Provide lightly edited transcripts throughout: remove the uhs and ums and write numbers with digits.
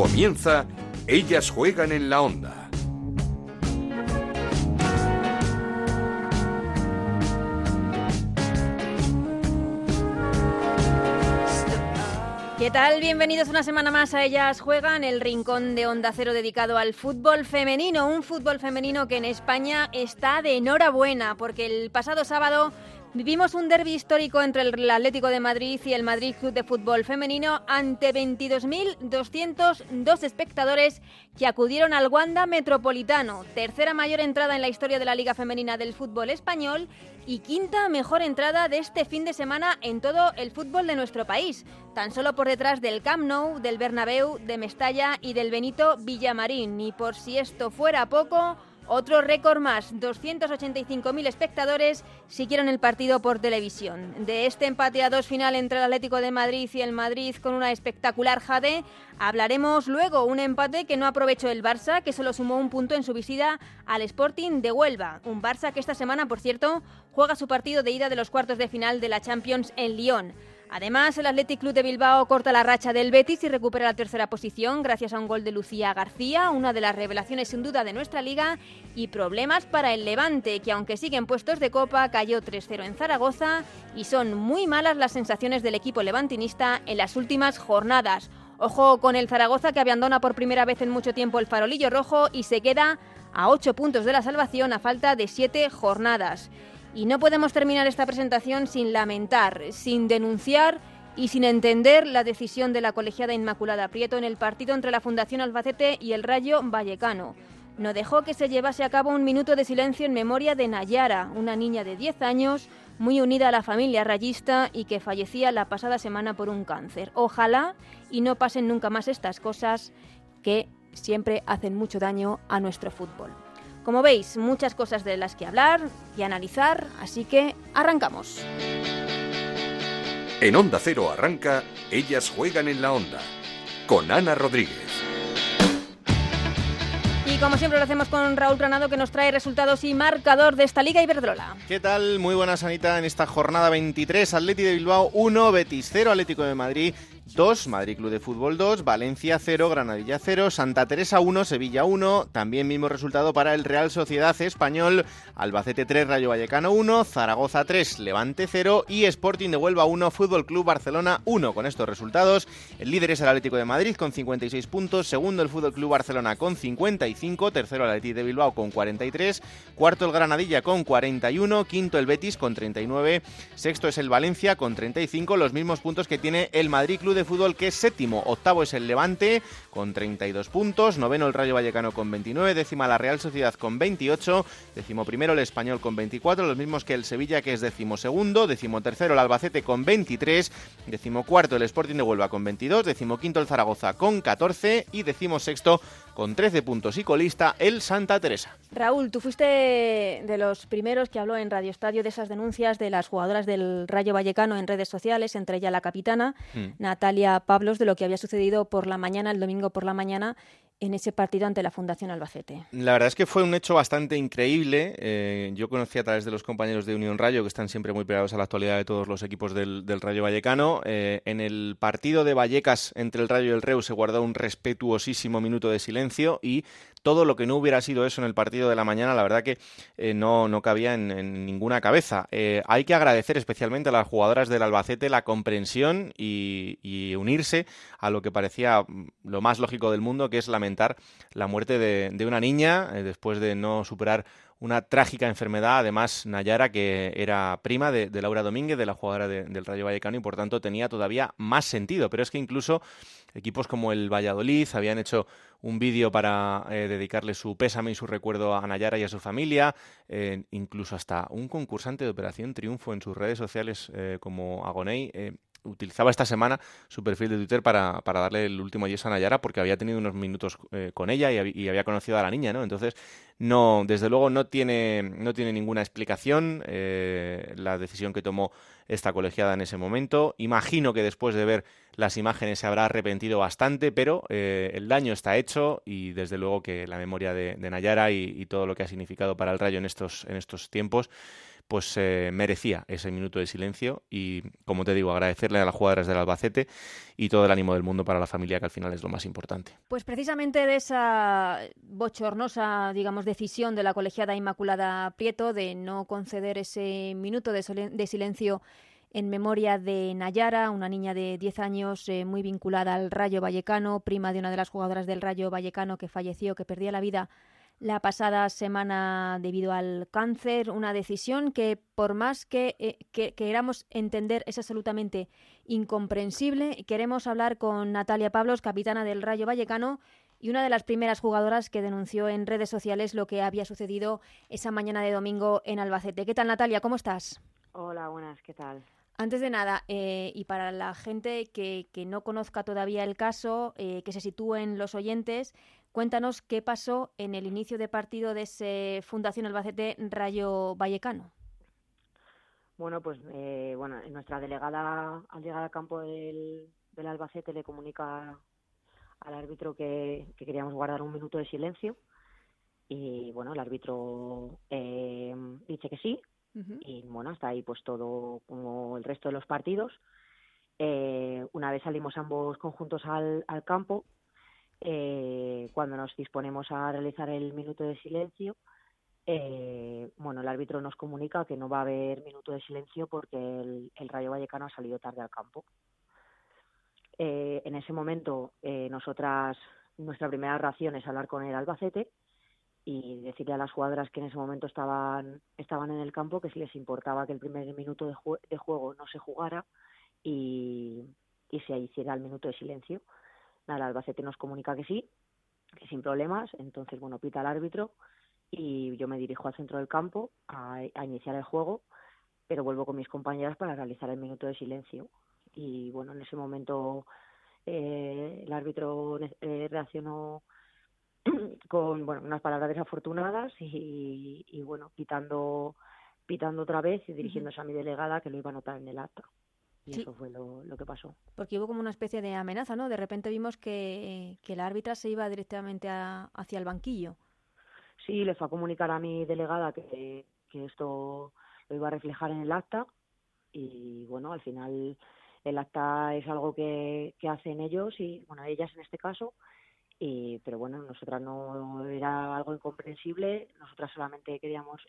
Comienza Ellas Juegan en la Onda. ¿Qué tal? Bienvenidos una semana más a Ellas Juegan, el rincón de Onda Cero dedicado al fútbol femenino. Un fútbol femenino que en España está de enhorabuena, porque el pasado sábado vivimos un derbi histórico entre el Atlético de Madrid y el Madrid Club de Fútbol Femenino ante 22.202 espectadores que acudieron al Wanda Metropolitano, tercera mayor entrada en la historia de la Liga Femenina del Fútbol Español y quinta mejor entrada de este fin de semana en todo el fútbol de nuestro país, tan solo por detrás del Camp Nou, del Bernabéu, de Mestalla y del Benito Villamarín. Y por si esto fuera poco, otro récord más, 285.000 espectadores siguieron el partido por televisión. De este empate a 2 final entre el Atlético de Madrid y el Madrid con una espectacular Jade hablaremos luego. Un empate que no aprovechó el Barça, que solo sumó un punto en su visita al Sporting de Huelva. Un Barça que esta semana, por cierto, juega su partido de ida de los cuartos de final de la Champions en Lyon. Además, el Athletic Club de Bilbao corta la racha del Betis y recupera la tercera posición gracias a un gol de Lucía García, una de las revelaciones sin duda de nuestra liga, y problemas para el Levante, que aunque sigue en puestos de Copa, cayó 3-0 en Zaragoza y son muy malas las sensaciones del equipo levantinista en las últimas jornadas. Ojo con el Zaragoza, que abandona por primera vez en mucho tiempo el farolillo rojo y se queda a 8 puntos de la salvación a falta de 7 jornadas. Y no podemos terminar esta presentación sin lamentar, sin denunciar y sin entender la decisión de la colegiada Inmaculada Prieto en el partido entre la Fundación Albacete y el Rayo Vallecano. No dejó que se llevase a cabo un minuto de silencio en memoria de Nayara, una niña de 10 años, muy unida a la familia rayista y que fallecía la pasada semana por un cáncer. Ojalá y no pasen nunca más estas cosas que siempre hacen mucho daño a nuestro fútbol. Como veis, muchas cosas de las que hablar y analizar, así que arrancamos. En Onda Cero arranca Ellas Juegan en la Onda, con Ana Rodríguez. Y como siempre lo hacemos con Raúl Granado, que nos trae resultados y marcador de esta Liga Iberdrola. ¿Qué tal? Muy buenas, Anita. En esta jornada 23, Atleti de Bilbao 1, Betis 0, Atlético de Madrid 2, Madrid Club de Fútbol 2, Valencia 0, Granadilla 0, Santa Teresa 1, Sevilla 1, también mismo resultado para el Real Sociedad, Español, Albacete 3, Rayo Vallecano 1, Zaragoza 3, Levante 0 y Sporting de Huelva 1, Fútbol Club Barcelona 1. Con estos resultados, el líder es el Atlético de Madrid con 56 puntos, segundo el Fútbol Club Barcelona con 55, tercero el Atlético de Bilbao con 43, cuarto el Granadilla con 41, quinto el Betis con 39, sexto es el Valencia con 35, los mismos puntos que tiene el Madrid Club de Fútbol, que es séptimo. Octavo es el Levante con 32 puntos, noveno el Rayo Vallecano con 29, décima la Real Sociedad con 28, décimo primero el Español con 24, los mismos que el Sevilla, que es décimo segundo, décimo tercero el Albacete con 23, décimo cuarto el Sporting de Huelva con 22, décimo quinto el Zaragoza con 14 y décimo sexto con 13 puntos y colista el Santa Teresa. Raúl, tú fuiste de los primeros que habló en Radio Estadio de esas denuncias de las jugadoras del Rayo Vallecano en redes sociales, entre ellas la capitana, Natalia Pablos, de lo que había sucedido por la mañana, el domingo por la mañana, en ese partido ante la Fundación Albacete. La verdad es que fue un hecho bastante increíble. Yo conocí a través de los compañeros de Unión Rayo, que están siempre muy pegados a la actualidad de todos los equipos del Rayo Vallecano. En el partido de Vallecas entre el Rayo y el Reu se guardó un respetuosísimo minuto de silencio y todo lo que no hubiera sido eso en el partido de la mañana, la verdad que no cabía en ninguna cabeza. Hay que agradecer especialmente a las jugadoras del Albacete la comprensión y unirse a lo que parecía lo más lógico del mundo, que es lamentar la muerte de una niña después de no superar una trágica enfermedad. Además, Nayara, que era prima de Laura Domínguez, de la jugadora del Rayo Vallecano, y por tanto tenía todavía más sentido. Pero es que incluso equipos como el Valladolid habían hecho un vídeo para dedicarle su pésame y su recuerdo a Nayara y a su familia. Incluso hasta un concursante de Operación Triunfo en sus redes sociales, como Agoney, utilizaba esta semana su perfil de Twitter para darle el último adiós a Nayara, porque había tenido unos minutos con ella y había conocido a la niña, ¿no? Entonces, no, desde luego no tiene ninguna explicación la decisión que tomó esta colegiada en ese momento. Imagino que después de ver las imágenes se habrá arrepentido bastante, pero el daño está hecho y desde luego que la memoria de Nayara y todo lo que ha significado para el Rayo en estos tiempos pues merecía ese minuto de silencio y, como te digo, agradecerle a las jugadoras del Albacete y todo el ánimo del mundo para la familia, que al final es lo más importante. Pues precisamente de esa bochornosa, digamos, decisión de la colegiada Inmaculada Prieto de no conceder ese minuto de silencio en memoria de Nayara, una niña de 10 años muy vinculada al Rayo Vallecano, prima de una de las jugadoras del Rayo Vallecano que falleció, que perdía la vida la pasada semana debido al cáncer. Una decisión que, por más que queramos entender, es absolutamente incomprensible. Queremos hablar con Natalia Pablos, capitana del Rayo Vallecano, y una de las primeras jugadoras que denunció en redes sociales lo que había sucedido esa mañana de domingo en Albacete. ¿Qué tal, Natalia? ¿Cómo estás? Hola, buenas. ¿Qué tal? Antes de nada, y para la gente que no conozca todavía el caso, que se sitúen los oyentes, cuéntanos qué pasó en el inicio de partido de ese Fundación Albacete Rayo Vallecano. Bueno, pues nuestra delegada, al llegar al campo del Albacete, le comunica al árbitro que queríamos guardar un minuto de silencio y, bueno, el árbitro dice que sí. Uh-huh. Y bueno, hasta ahí pues todo como el resto de los partidos. Una vez salimos ambos conjuntos al campo, cuando nos disponemos a realizar el minuto de silencio, el árbitro nos comunica que no va a haber minuto de silencio porque el Rayo Vallecano ha salido tarde al campo. En ese momento nuestra primera reacción es hablar con el Albacete y decirle a las jugadoras que en ese momento estaban en el campo que si les importaba que el primer minuto de juego no se jugara y se hiciera el minuto de silencio. Nada, el Albacete nos comunica que sí, que sin problemas. Entonces, pita el árbitro y yo me dirijo al centro del campo a iniciar el juego, pero vuelvo con mis compañeras para realizar el minuto de silencio. Y, en ese momento el árbitro reaccionó con unas palabras desafortunadas y pitando otra vez y dirigiéndose a mi delegada, que lo iba a notar en el acta. Y sí, eso fue lo que pasó. Porque hubo como una especie de amenaza, ¿no? De repente vimos que la árbitra se iba directamente hacia el banquillo. Sí, le fue a comunicar a mi delegada que esto lo iba a reflejar en el acta y, al final el acta es algo que hacen ellos y, ellas en este caso. Pero nosotras no era algo incomprensible. Nosotras solamente queríamos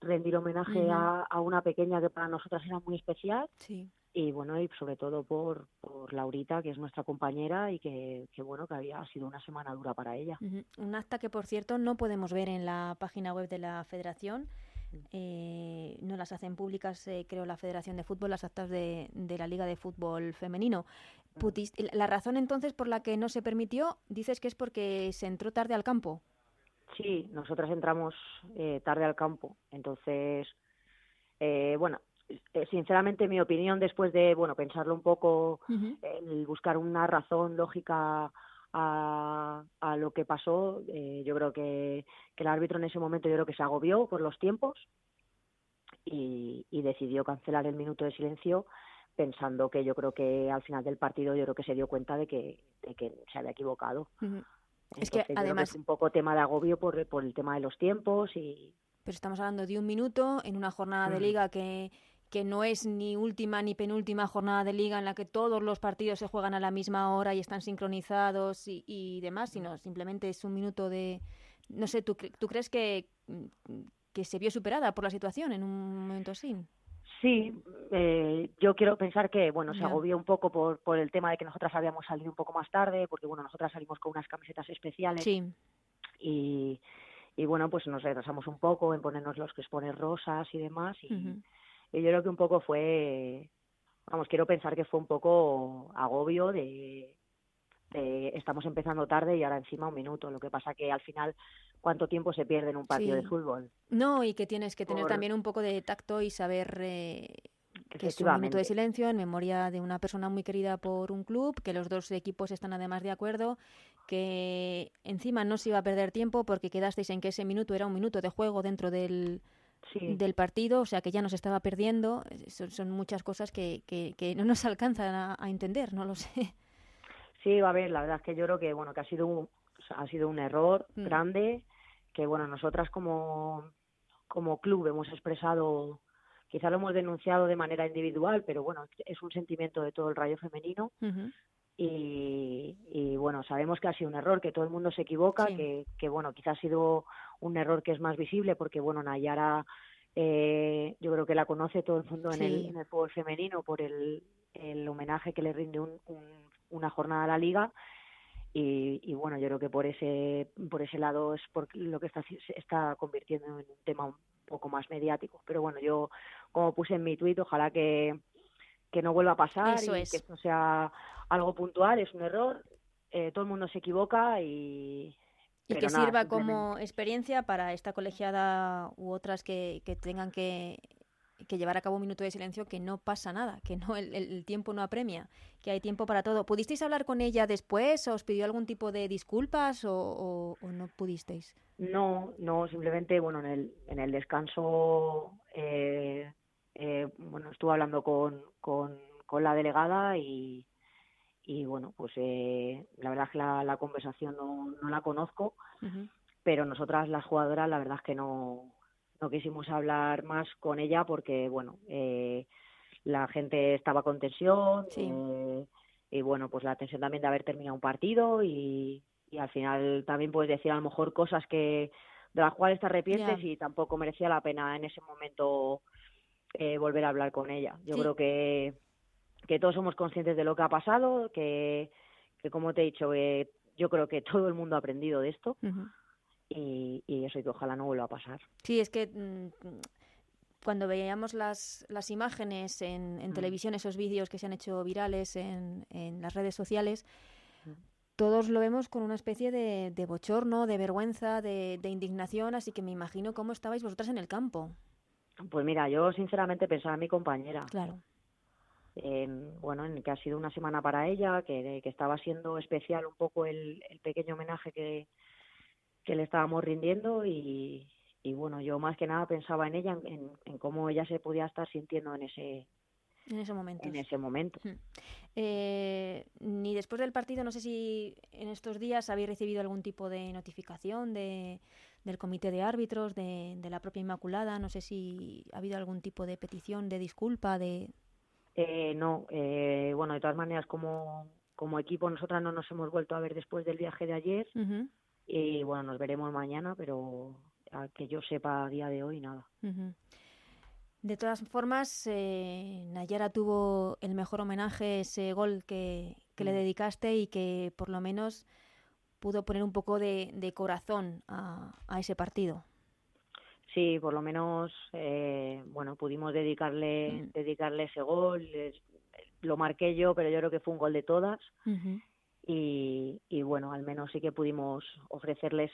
rendir homenaje a una pequeña que para nosotras era muy especial. Sí. Y sobre todo por Laurita, que es nuestra compañera y que había sido una semana dura para ella. Uh-huh. Un acta que, por cierto, no podemos ver en la página web de la Federación. No las hacen públicas, creo, la Federación de Fútbol, las actas de la Liga de Fútbol Femenino. La razón, entonces, por la que no se permitió, dices que es porque se entró tarde al campo. Sí, nosotras entramos tarde al campo. Entonces, sinceramente, mi opinión, después de pensarlo un poco, el buscar una razón lógica a lo que pasó, yo creo que el árbitro en ese momento se agobió por los tiempos y decidió cancelar el minuto de silencio, pensando que yo creo que al final del partido se dio cuenta de que se había equivocado. Uh-huh. Entonces, es que además es un poco tema de agobio por el tema de los tiempos y... Pero estamos hablando de un minuto en una jornada de liga que no es ni última ni penúltima jornada de liga en la que todos los partidos se juegan a la misma hora y están sincronizados y demás, sino simplemente es un minuto de... No sé, ¿tú crees que se vio superada por la situación en un momento así? Sí, yo quiero pensar que, se agobió un poco por el tema de que nosotras habíamos salido un poco más tarde, porque, nosotras salimos con unas camisetas especiales. Sí. Y nos retrasamos un poco en ponernos los crispones rosas y demás, y... Uh-huh. Yo creo que un poco fue, quiero pensar que fue un poco agobio de estamos empezando tarde y ahora encima un minuto. Lo que pasa que al final, ¿cuánto tiempo se pierde en un partido de fútbol? No, y que tienes que tener también un poco de tacto y saber que es un minuto de silencio en memoria de una persona muy querida por un club, que los dos equipos están además de acuerdo, que encima no se iba a perder tiempo porque quedasteis en que ese minuto era un minuto de juego dentro del partido, o sea que ya nos estaba perdiendo. Son muchas cosas que no nos alcanzan a entender, no lo sé. Sí, a ver, la verdad es que yo creo que que ha sido un error grande, que nosotras como como club hemos expresado, quizá lo hemos denunciado de manera individual, pero bueno, es un sentimiento de todo el Rayo femenino. Uh-huh. Y bueno, sabemos que ha sido un error, que todo el mundo se equivoca, sí. que bueno, quizá ha sido un error que es más visible, porque bueno, Nayara, yo creo que la conoce todo el mundo sí. en el fútbol femenino por el homenaje que le rinde una jornada a la Liga. Y bueno, yo creo que por ese lado es por lo que se está convirtiendo en un tema un poco más mediático. Pero bueno, yo, como puse en mi tuit, ojalá que no vuelva a pasar. Eso y es. Que esto sea algo puntual, es un error, todo el mundo se equivoca y que nada, sirva como experiencia para esta colegiada u otras que tengan que llevar a cabo un minuto de silencio, que no pasa nada, que no el tiempo no apremia, que hay tiempo para todo. ¿Pudisteis hablar con ella después? ¿Os pidió algún tipo de disculpas o no pudisteis? No, simplemente, bueno, en el descanso bueno, estuve hablando con la delegada y bueno, pues la verdad es que la conversación no la conozco, uh-huh. pero nosotras las jugadoras la verdad es que no quisimos hablar más con ella porque, bueno, la gente estaba con tensión sí. Y, bueno, pues la tensión también de haber terminado un partido y al final también puedes decir a lo mejor cosas de las cuales te arrepientes yeah. y tampoco merecía la pena en ese momento volver a hablar con ella. Yo sí. creo que todos somos conscientes de lo que ha pasado, que como te he dicho, yo creo que todo el mundo ha aprendido de esto. Uh-huh. Y eso, y que ojalá no vuelva a pasar. Sí, es que cuando veíamos las imágenes en uh-huh. televisión, esos vídeos que se han hecho virales en las redes sociales, uh-huh. todos lo vemos con una especie de bochorno, de vergüenza, de indignación, así que me imagino cómo estabais vosotras en el campo. Pues mira, yo sinceramente pensaba en mi compañera. Claro. Bueno, en que ha sido una semana para ella, que estaba siendo especial un poco el pequeño homenaje que le estábamos rindiendo y bueno, yo más que nada pensaba en ella, en cómo ella se podía estar sintiendo en ese momento. Ni después del partido, no sé si en estos días habéis recibido algún tipo de notificación del comité de árbitros, de la propia Inmaculada, no sé si ha habido algún tipo de petición, de disculpa, de... No, bueno, de todas maneras, como equipo nosotras no nos hemos vuelto a ver después del viaje de ayer. Uh-huh. Y bueno, nos veremos mañana, pero a que yo sepa a día de hoy nada. Uh-huh. De todas formas, Nayara tuvo el mejor homenaje, ese gol que le dedicaste y que por lo menos pudo poner un poco de corazón a ese partido. Sí, por lo menos bueno, pudimos dedicarle ese gol. Lo marqué yo, pero yo creo que fue un gol de todas. Uh-huh. Y bueno, al menos sí que pudimos ofrecerle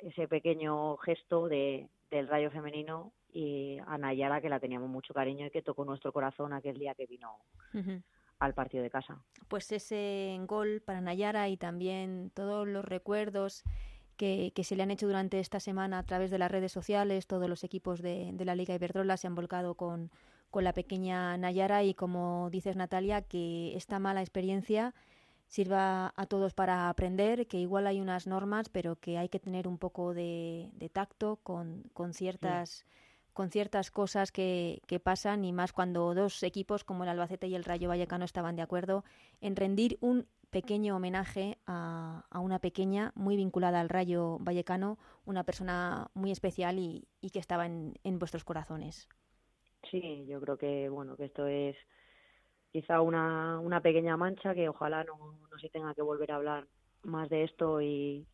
ese pequeño gesto del Rayo femenino y a Nayara, que la teníamos mucho cariño y que tocó nuestro corazón aquel día que vino uh-huh. al partido de casa. Pues ese gol para Nayara y también todos los recuerdos que se le han hecho durante esta semana a través de las redes sociales, todos los equipos de la Liga Iberdrola se han volcado con la pequeña Nayara y, como dices, Natalia, que esta mala experiencia sirva a todos para aprender, que igual hay unas normas, pero que hay que tener un poco de tacto con ciertas cosas que pasan, y más cuando dos equipos como el Albacete y el Rayo Vallecano estaban de acuerdo en rendir un pequeño homenaje a una pequeña muy vinculada al Rayo Vallecano, una persona muy especial y que estaba en vuestros corazones. Sí, yo creo que bueno, que esto es quizá una pequeña mancha que ojalá no se tenga que volver a hablar más de esto y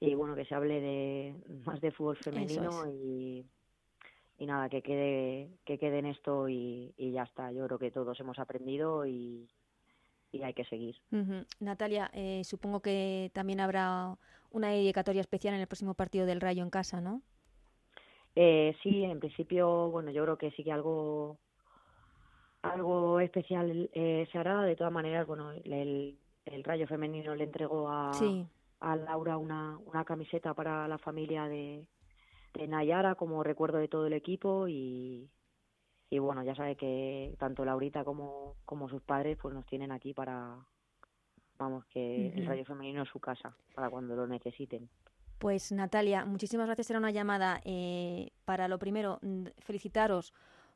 bueno, que se hable más de fútbol femenino y nada, que quede en esto y ya está. Yo creo que todos hemos aprendido y hay que seguir. Uh-huh. Natalia, supongo que también habrá una dedicatoria especial en el próximo partido del Rayo en casa, ¿no? Sí, en principio, bueno, yo creo que sí que algo especial se hará. De todas maneras, bueno, el Rayo femenino le entregó a Laura una camiseta para la familia de Nayara como recuerdo de todo el equipo y bueno, ya sabe que tanto Laurita como sus padres pues nos tienen aquí para, vamos, que uh-huh. el Rayo femenino es su casa para cuando lo necesiten. Pues Natalia, muchísimas gracias. Era una llamada para, lo primero, felicitaros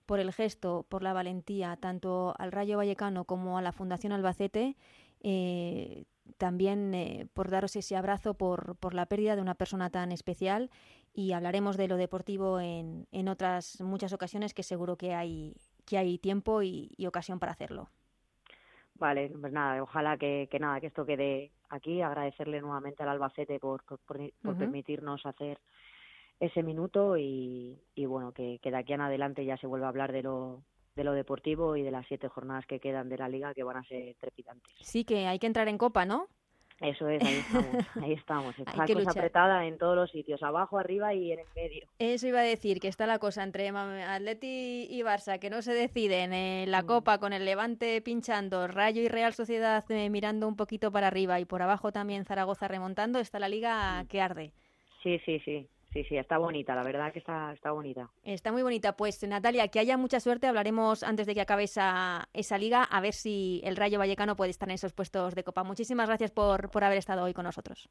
por el gesto, por la valentía, tanto al Rayo Vallecano como a la Fundación Albacete, también por daros ese abrazo por la pérdida de una persona tan especial, y hablaremos de lo deportivo en otras muchas ocasiones, que seguro que hay tiempo y ocasión para hacerlo. Vale, pues nada, ojalá que esto quede aquí. Agradecerle nuevamente al Albacete por uh-huh. permitirnos hacer ese minuto y bueno, que de aquí en adelante ya se vuelva a hablar de lo deportivo y de las 7 jornadas que quedan de la Liga, que van a ser trepidantes. Sí, que hay que entrar en Copa, ¿no? Eso es, ahí estamos. Está la cosa apretada en todos los sitios, abajo, arriba y en el medio. Eso iba a decir, que está la cosa entre Atleti y Barça, que no se deciden, la Copa con el Levante pinchando, Rayo y Real Sociedad mirando un poquito para arriba, y por abajo también Zaragoza remontando. Está la Liga que arde. Sí, está bonita, la verdad que está bonita. Está muy bonita. Pues Natalia, que haya mucha suerte. Hablaremos antes de que acabe esa liga, a ver si el Rayo Vallecano puede estar en esos puestos de Copa. Muchísimas gracias por haber estado hoy con nosotros.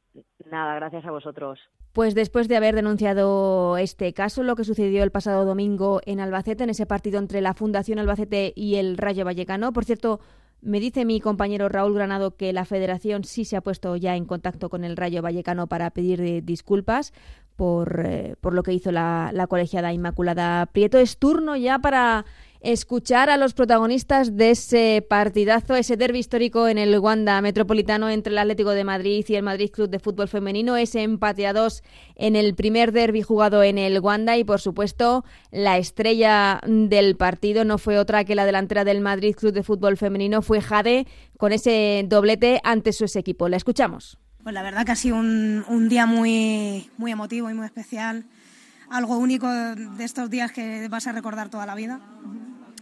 Nada, gracias a vosotros. Pues después de haber denunciado este caso, lo que sucedió el pasado domingo en Albacete, en ese partido entre la Fundación Albacete y el Rayo Vallecano. Por cierto, me dice mi compañero Raúl Granado que la Federación sí se ha puesto ya en contacto con el Rayo Vallecano para pedir disculpas por lo que hizo la colegiada Inmaculada Prieto. Es turno ya para escuchar a los protagonistas de ese partidazo, ese derbi histórico en el Wanda Metropolitano entre el Atlético de Madrid y el Madrid Club de Fútbol Femenino, ese empate a 2 en el primer derbi jugado en el Wanda, y por supuesto la estrella del partido no fue otra que la delantera del Madrid Club de Fútbol Femenino, fue Jade, con ese doblete ante su ex-equipo. La escuchamos. Pues la verdad que ha sido un día muy, muy emotivo y muy especial, algo único de estos días que vas a recordar toda la vida.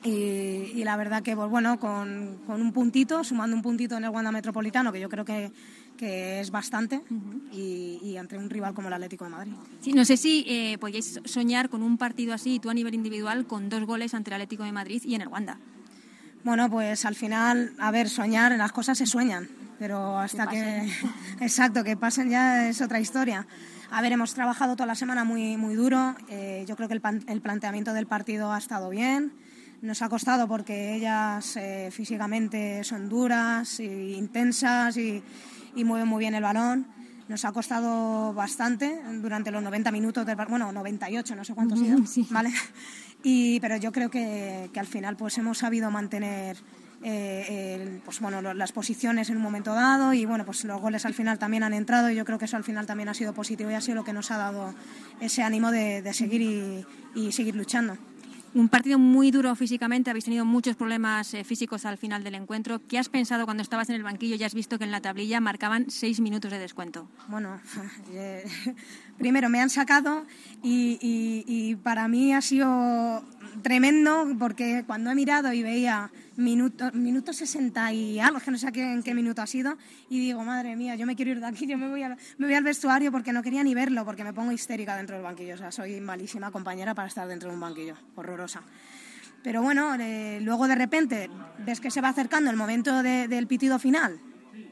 Y la verdad que, pues bueno, con un puntito, sumando un puntito en el Wanda Metropolitano, que yo creo que es bastante, uh-huh. y ante un rival como el Atlético de Madrid. Sí, no sé si podíais soñar con un partido así, tú a nivel individual, con 2 goles ante el Atlético de Madrid y en el Wanda. Bueno, pues al final, a ver, soñar, las cosas se sueñan, pero hasta que exacto, que pasen ya es otra historia. A ver, hemos trabajado toda la semana muy, muy duro, yo creo que el planteamiento del partido ha estado bien. Nos ha costado porque ellas físicamente son duras e intensas y mueven muy bien el balón. Nos ha costado bastante durante los 90 minutos, 98, no sé cuántos eran, sí. ¿Vale? Pero yo creo que al final pues hemos sabido mantener las posiciones en un momento dado, y bueno, pues los goles al final también han entrado, y yo creo que eso al final también ha sido positivo y ha sido lo que nos ha dado ese ánimo de seguir y seguir luchando. Un partido muy duro físicamente, habéis tenido muchos problemas físicos al final del encuentro. ¿Qué has pensado cuando estabas en el banquillo y has visto que en la tablilla marcaban 6 minutos de descuento? Bueno, primero me han sacado y para mí ha sido tremendo, porque cuando he mirado y veía minuto 60 y algo, que no sé en qué minuto ha sido, y digo, madre mía, yo me quiero ir de aquí, yo me voy al vestuario, porque no quería ni verlo, porque me pongo histérica dentro del banquillo. O sea, soy malísima compañera para estar dentro de un banquillo, horroroso. Pero bueno, luego de repente ves que se va acercando el momento del pitido final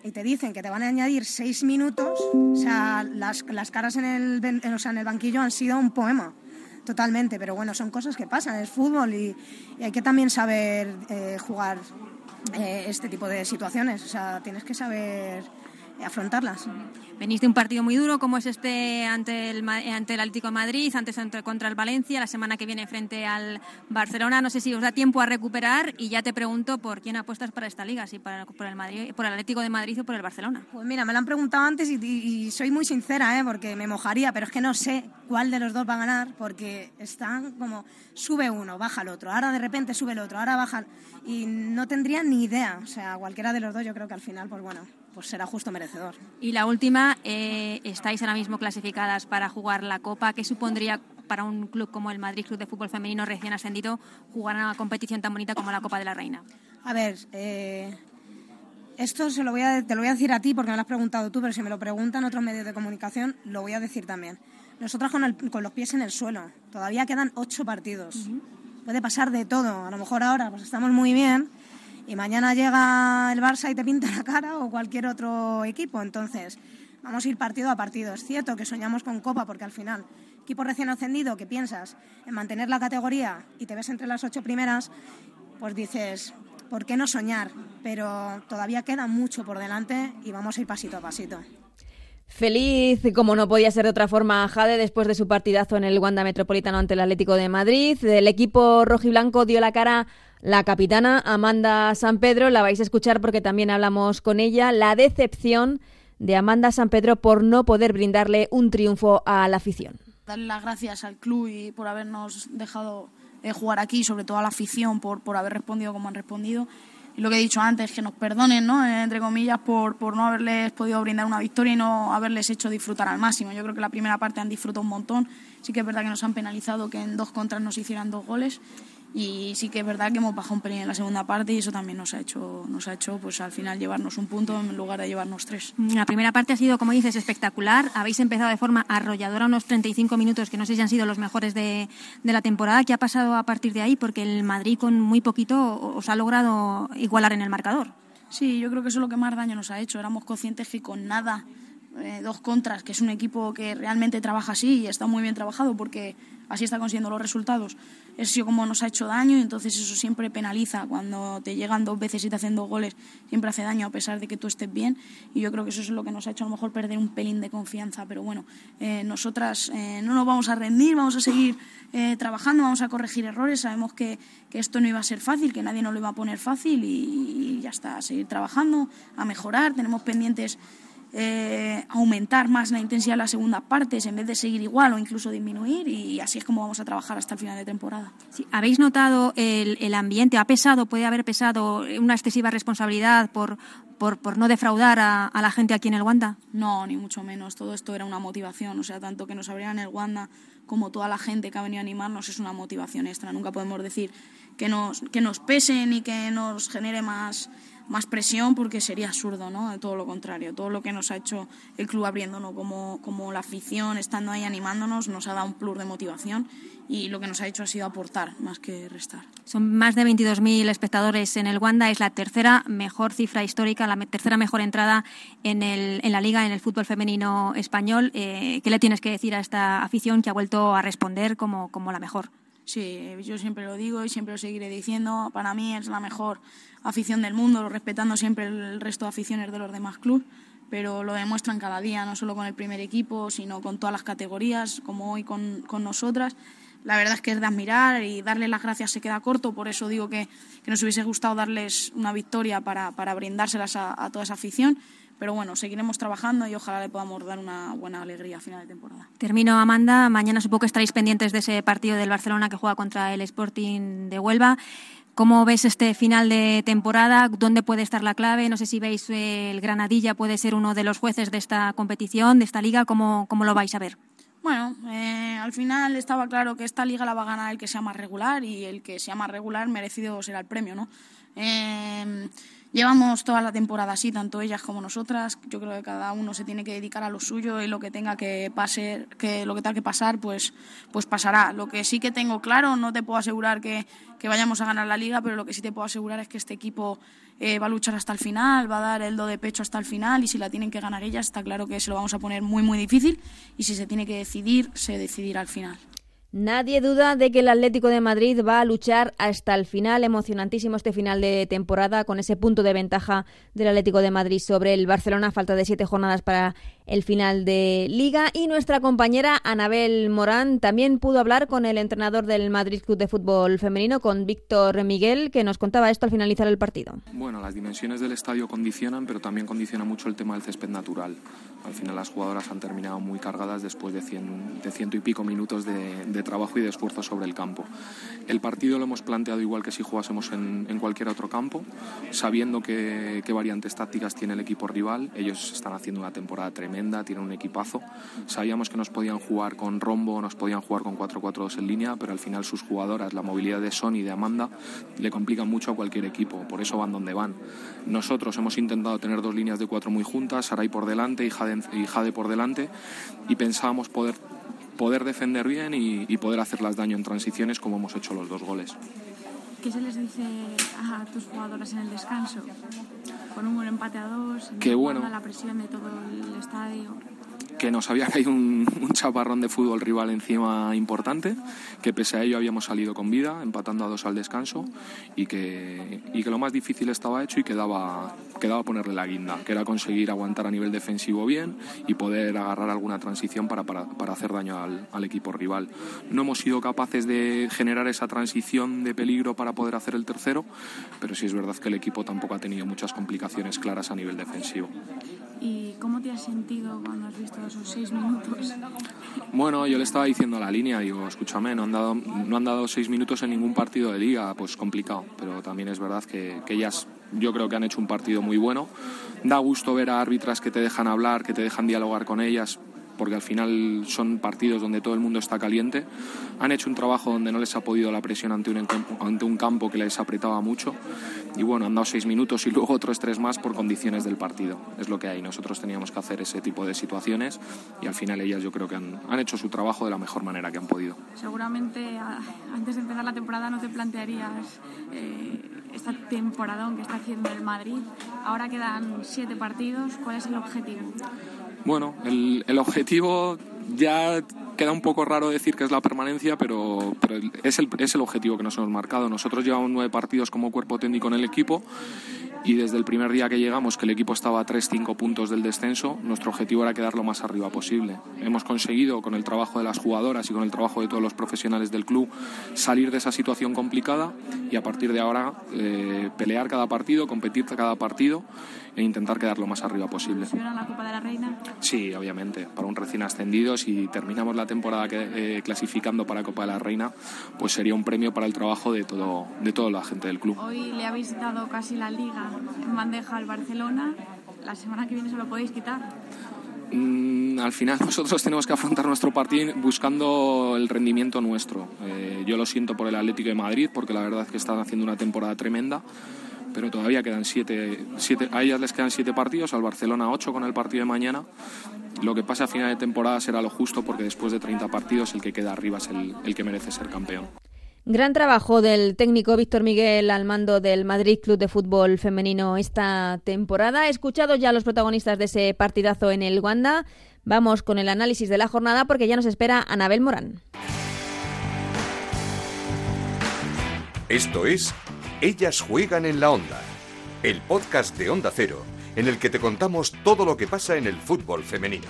y te dicen que te van a añadir 6 minutos. O sea, las caras en el banquillo han sido un poema, totalmente. Pero bueno, son cosas que pasan, es fútbol y hay que también saber jugar este tipo de situaciones. O sea, tienes que saber afrontarlas. Venís de un partido muy duro como es este ante el Atlético de Madrid, antes contra el Valencia, la semana que viene frente al Barcelona. No sé si os da tiempo a recuperar, y ya te pregunto por quién apuestas para esta liga, si por el Madrid, por el Atlético de Madrid o por el Barcelona. Pues mira, me lo han preguntado antes y soy muy sincera, porque me mojaría, pero es que no sé cuál de los dos va a ganar, porque están como sube uno, baja el otro, ahora de repente sube el otro, ahora baja, y no tendría ni idea. O sea, cualquiera de los dos yo creo que al final, pues bueno, pues será justo merecedor. Y la última, estáis ahora mismo clasificadas para jugar la Copa. ¿Qué supondría para un club como el Madrid Club de Fútbol Femenino recién ascendido jugar una competición tan bonita como la Copa de la Reina? A ver, esto te lo voy a decir a ti porque me lo has preguntado tú, pero si me lo preguntan otros medios de comunicación, lo voy a decir también. Nosotras con los pies en el suelo. Todavía quedan 8 partidos. Uh-huh. Puede pasar de todo. A lo mejor ahora pues estamos muy bien, y mañana llega el Barça y te pinta la cara, o cualquier otro equipo. Entonces, Vamos a ir partido a partido. Es cierto que soñamos con Copa porque al final, equipo recién ascendido que piensas en mantener la categoría y te ves entre las 8 primeras, pues dices, ¿por qué no soñar? Pero todavía queda mucho por delante y vamos a ir pasito a pasito. Feliz, como no podía ser de otra forma, Jade, después de su partidazo en el Wanda Metropolitano ante el Atlético de Madrid. El equipo rojiblanco dio la cara la capitana Amanda San Pedro. La vais a escuchar porque también hablamos con ella. La decepción de Amanda San Pedro por no poder brindarle un triunfo a la afición. Darle las gracias al club y por habernos dejado jugar aquí, sobre todo a la afición, por haber respondido como han respondido. Y lo que he dicho antes, que nos perdonen, ¿no?, entre comillas, por no haberles podido brindar una victoria y no haberles hecho disfrutar al máximo. Yo creo que la primera parte han disfrutado un montón. Sí que es verdad que nos han penalizado, que en 2 contras nos hicieran 2 goles. Y sí que es verdad que hemos bajado un pelín en la segunda parte y eso también nos ha hecho pues al final llevarnos un punto en lugar de llevarnos 3. La primera parte ha sido, como dices, espectacular. Habéis empezado de forma arrolladora, unos 35 minutos que no sé si han sido los mejores de la temporada. ¿Qué ha pasado a partir de ahí? Porque el Madrid con muy poquito os ha logrado igualar en el marcador. Sí, yo creo que eso es lo que más daño nos ha hecho. Éramos conscientes que con nada, 2 contras, que es un equipo que realmente trabaja así y está muy bien trabajado porque así está consiguiendo los resultados. Eso como nos ha hecho daño y entonces eso siempre penaliza. Cuando te llegan 2 veces y te hacen 2 goles, siempre hace daño a pesar de que tú estés bien. Y yo creo que eso es lo que nos ha hecho a lo mejor perder un pelín de confianza. Pero bueno, nosotras no nos vamos a rendir, vamos a seguir trabajando, vamos a corregir errores. Sabemos que esto no iba a ser fácil, que nadie nos lo iba a poner fácil y ya está, a seguir trabajando, a mejorar. Tenemos pendientes aumentar más la intensidad en las segundas partes en vez de seguir igual o incluso disminuir, y así es como vamos a trabajar hasta el final de temporada. Sí, ¿habéis notado el ambiente? ¿Ha pesado, puede haber pesado una excesiva responsabilidad por no defraudar a la gente aquí en el Wanda? No, ni mucho menos. Todo esto era una motivación, o sea, tanto que nos abrieran el Wanda como toda la gente que ha venido a animarnos es una motivación extra. Nunca podemos decir que nos pesen y que nos genere más presión porque sería absurdo, ¿no? Todo lo contrario, todo lo que nos ha hecho el club abriéndonos como la afición, estando ahí animándonos, nos ha dado un plus de motivación y lo que nos ha hecho ha sido aportar más que restar. Son más de 22.000 espectadores en el Wanda, es la 3ª mejor cifra histórica, la 3ª mejor entrada en la Liga, en el fútbol femenino español. ¿Qué le tienes que decir a esta afición que ha vuelto a responder como la mejor? Sí, yo siempre lo digo y siempre lo seguiré diciendo. Para mí es la mejor afición del mundo, respetando siempre el resto de aficiones de los demás clubes, pero lo demuestran cada día, no solo con el primer equipo, sino con todas las categorías, como hoy con nosotras. La verdad es que es de admirar y darles las gracias se queda corto, por eso digo que nos hubiese gustado darles una victoria para brindárselas a toda esa afición. Pero bueno, seguiremos trabajando y ojalá le podamos dar una buena alegría a final de temporada. Termino, Amanda. Mañana supongo que estaréis pendientes de ese partido del Barcelona que juega contra el Sporting de Huelva. ¿Cómo ves este final de temporada? ¿Dónde puede estar la clave? No sé si veis el Granadilla, puede ser uno de los jueces de esta competición, de esta liga. ¿Cómo lo vais a ver? Bueno, al final estaba claro que esta liga la va a ganar el que sea más regular y el que sea más regular merecido será el premio, ¿no? Llevamos toda la temporada así, tanto ellas como nosotras. Yo creo que cada uno se tiene que dedicar a lo suyo y lo que tenga que pasar, pues pasará. Lo que sí que tengo claro, no te puedo asegurar que vayamos a ganar la liga, pero lo que sí te puedo asegurar es que este equipo va a luchar hasta el final, va a dar el do de pecho hasta el final y si la tienen que ganar ellas está claro que se lo vamos a poner muy muy difícil y si se tiene que decidir, se decidirá al final. Nadie duda de que el Atlético de Madrid va a luchar hasta el final. Emocionantísimo este final de temporada con ese punto de ventaja del Atlético de Madrid sobre el Barcelona. Falta de 7 jornadas para el final de Liga. Y nuestra compañera Anabel Morán también pudo hablar con el entrenador del Madrid Club de Fútbol Femenino, con Víctor Miguel, que nos contaba esto al finalizar el partido. Bueno, las dimensiones del estadio condicionan, pero también condiciona mucho el tema del césped natural. Al final las jugadoras han terminado muy cargadas después de 100 y pico minutos de trabajo y de esfuerzo sobre el campo. El partido lo hemos planteado igual que si jugásemos en cualquier otro campo, sabiendo qué variantes tácticas tiene el equipo rival. Ellos están haciendo una temporada tremenda, tienen un equipazo. Sabíamos que nos podían jugar con rombo, nos podían jugar con 4-4-2 en línea, pero al final sus jugadoras, la movilidad de Sony y de Amanda, le complican mucho a cualquier equipo, por eso van donde van. Nosotros hemos intentado tener 2 líneas de 4 muy juntas, Saray por delante y Jade por delante, y pensábamos poder defender bien y poder hacerlas daño en transiciones como hemos hecho los 2 goles. ¿Qué se les dice a tus jugadoras en el descanso? Con un buen empate a dos, que bueno, la presión de todo el estadio. Que nos había caído un chaparrón de fútbol rival encima importante, que pese a ello habíamos salido con vida, empatando a dos al descanso, y que lo más difícil estaba hecho y quedaba ponerle la guinda, que era conseguir aguantar a nivel defensivo bien y poder agarrar alguna transición para hacer daño al equipo rival. No hemos sido capaces de generar esa transición de peligro para poder hacer el tercero, pero sí es verdad que el equipo tampoco ha tenido muchas complicaciones claras a nivel defensivo. ¿Y cómo te has sentido cuando has visto esos 6 minutos? Bueno, yo le estaba diciendo a la línea, digo, escúchame, no han dado 6 minutos en ningún partido de liga, pues complicado, pero también es verdad que ellas, yo creo que han hecho un partido muy bueno. Da gusto ver a árbitras que te dejan hablar, que te dejan dialogar con ellas, porque al final son partidos donde todo el mundo está caliente. Han hecho un trabajo donde no les ha podido la presión ante un campo que les apretaba mucho. Y bueno, han dado 6 minutos y luego otros 3 más por condiciones del partido. Es lo que hay. Nosotros teníamos que hacer ese tipo de situaciones y al final ellas yo creo que han hecho su trabajo de la mejor manera que han podido. Seguramente antes de empezar la temporada no te plantearías esta temporada que está haciendo el Madrid. Ahora quedan 7 partidos. ¿Cuál es el objetivo? Bueno, el objetivo ya queda un poco raro decir que es la permanencia, pero es el objetivo que nos hemos marcado. Nosotros llevamos 9 partidos como cuerpo técnico en el equipo y desde el primer día que llegamos, que el equipo estaba a 3-5 puntos del descenso, nuestro objetivo era quedar lo más arriba posible. Hemos conseguido, con el trabajo de las jugadoras y con el trabajo de todos los profesionales del club, salir de esa situación complicada y a partir de ahora pelear cada partido, competir cada partido e intentar quedar lo más arriba posible. ¿Subieron la Copa de la Reina? Sí, obviamente, para un recién ascendido, si terminamos la temporada clasificando para Copa de la Reina, pues sería un premio para el trabajo de toda la gente del club. Hoy le habéis dado casi la liga en bandeja al Barcelona, la semana que viene se lo podéis quitar. Al final nosotros tenemos que afrontar nuestro partido buscando el rendimiento nuestro. Yo lo siento por el Atlético de Madrid, porque la verdad es que están haciendo una temporada tremenda, pero todavía quedan siete, a ellas les quedan 7 partidos, al Barcelona 8 con el partido de mañana. Lo que pase a final de temporada será lo justo, porque después de 30 partidos el que queda arriba es el que merece ser campeón. Gran trabajo del técnico Víctor Miguel al mando del Madrid Club de Fútbol Femenino esta temporada. Escuchados ya los protagonistas de ese partidazo en el Wanda, vamos con el análisis de la jornada porque ya nos espera Anabel Morán. Esto es Ellas Juegan en la Onda, el podcast de Onda Cero, en el que te contamos todo lo que pasa en el fútbol femenino.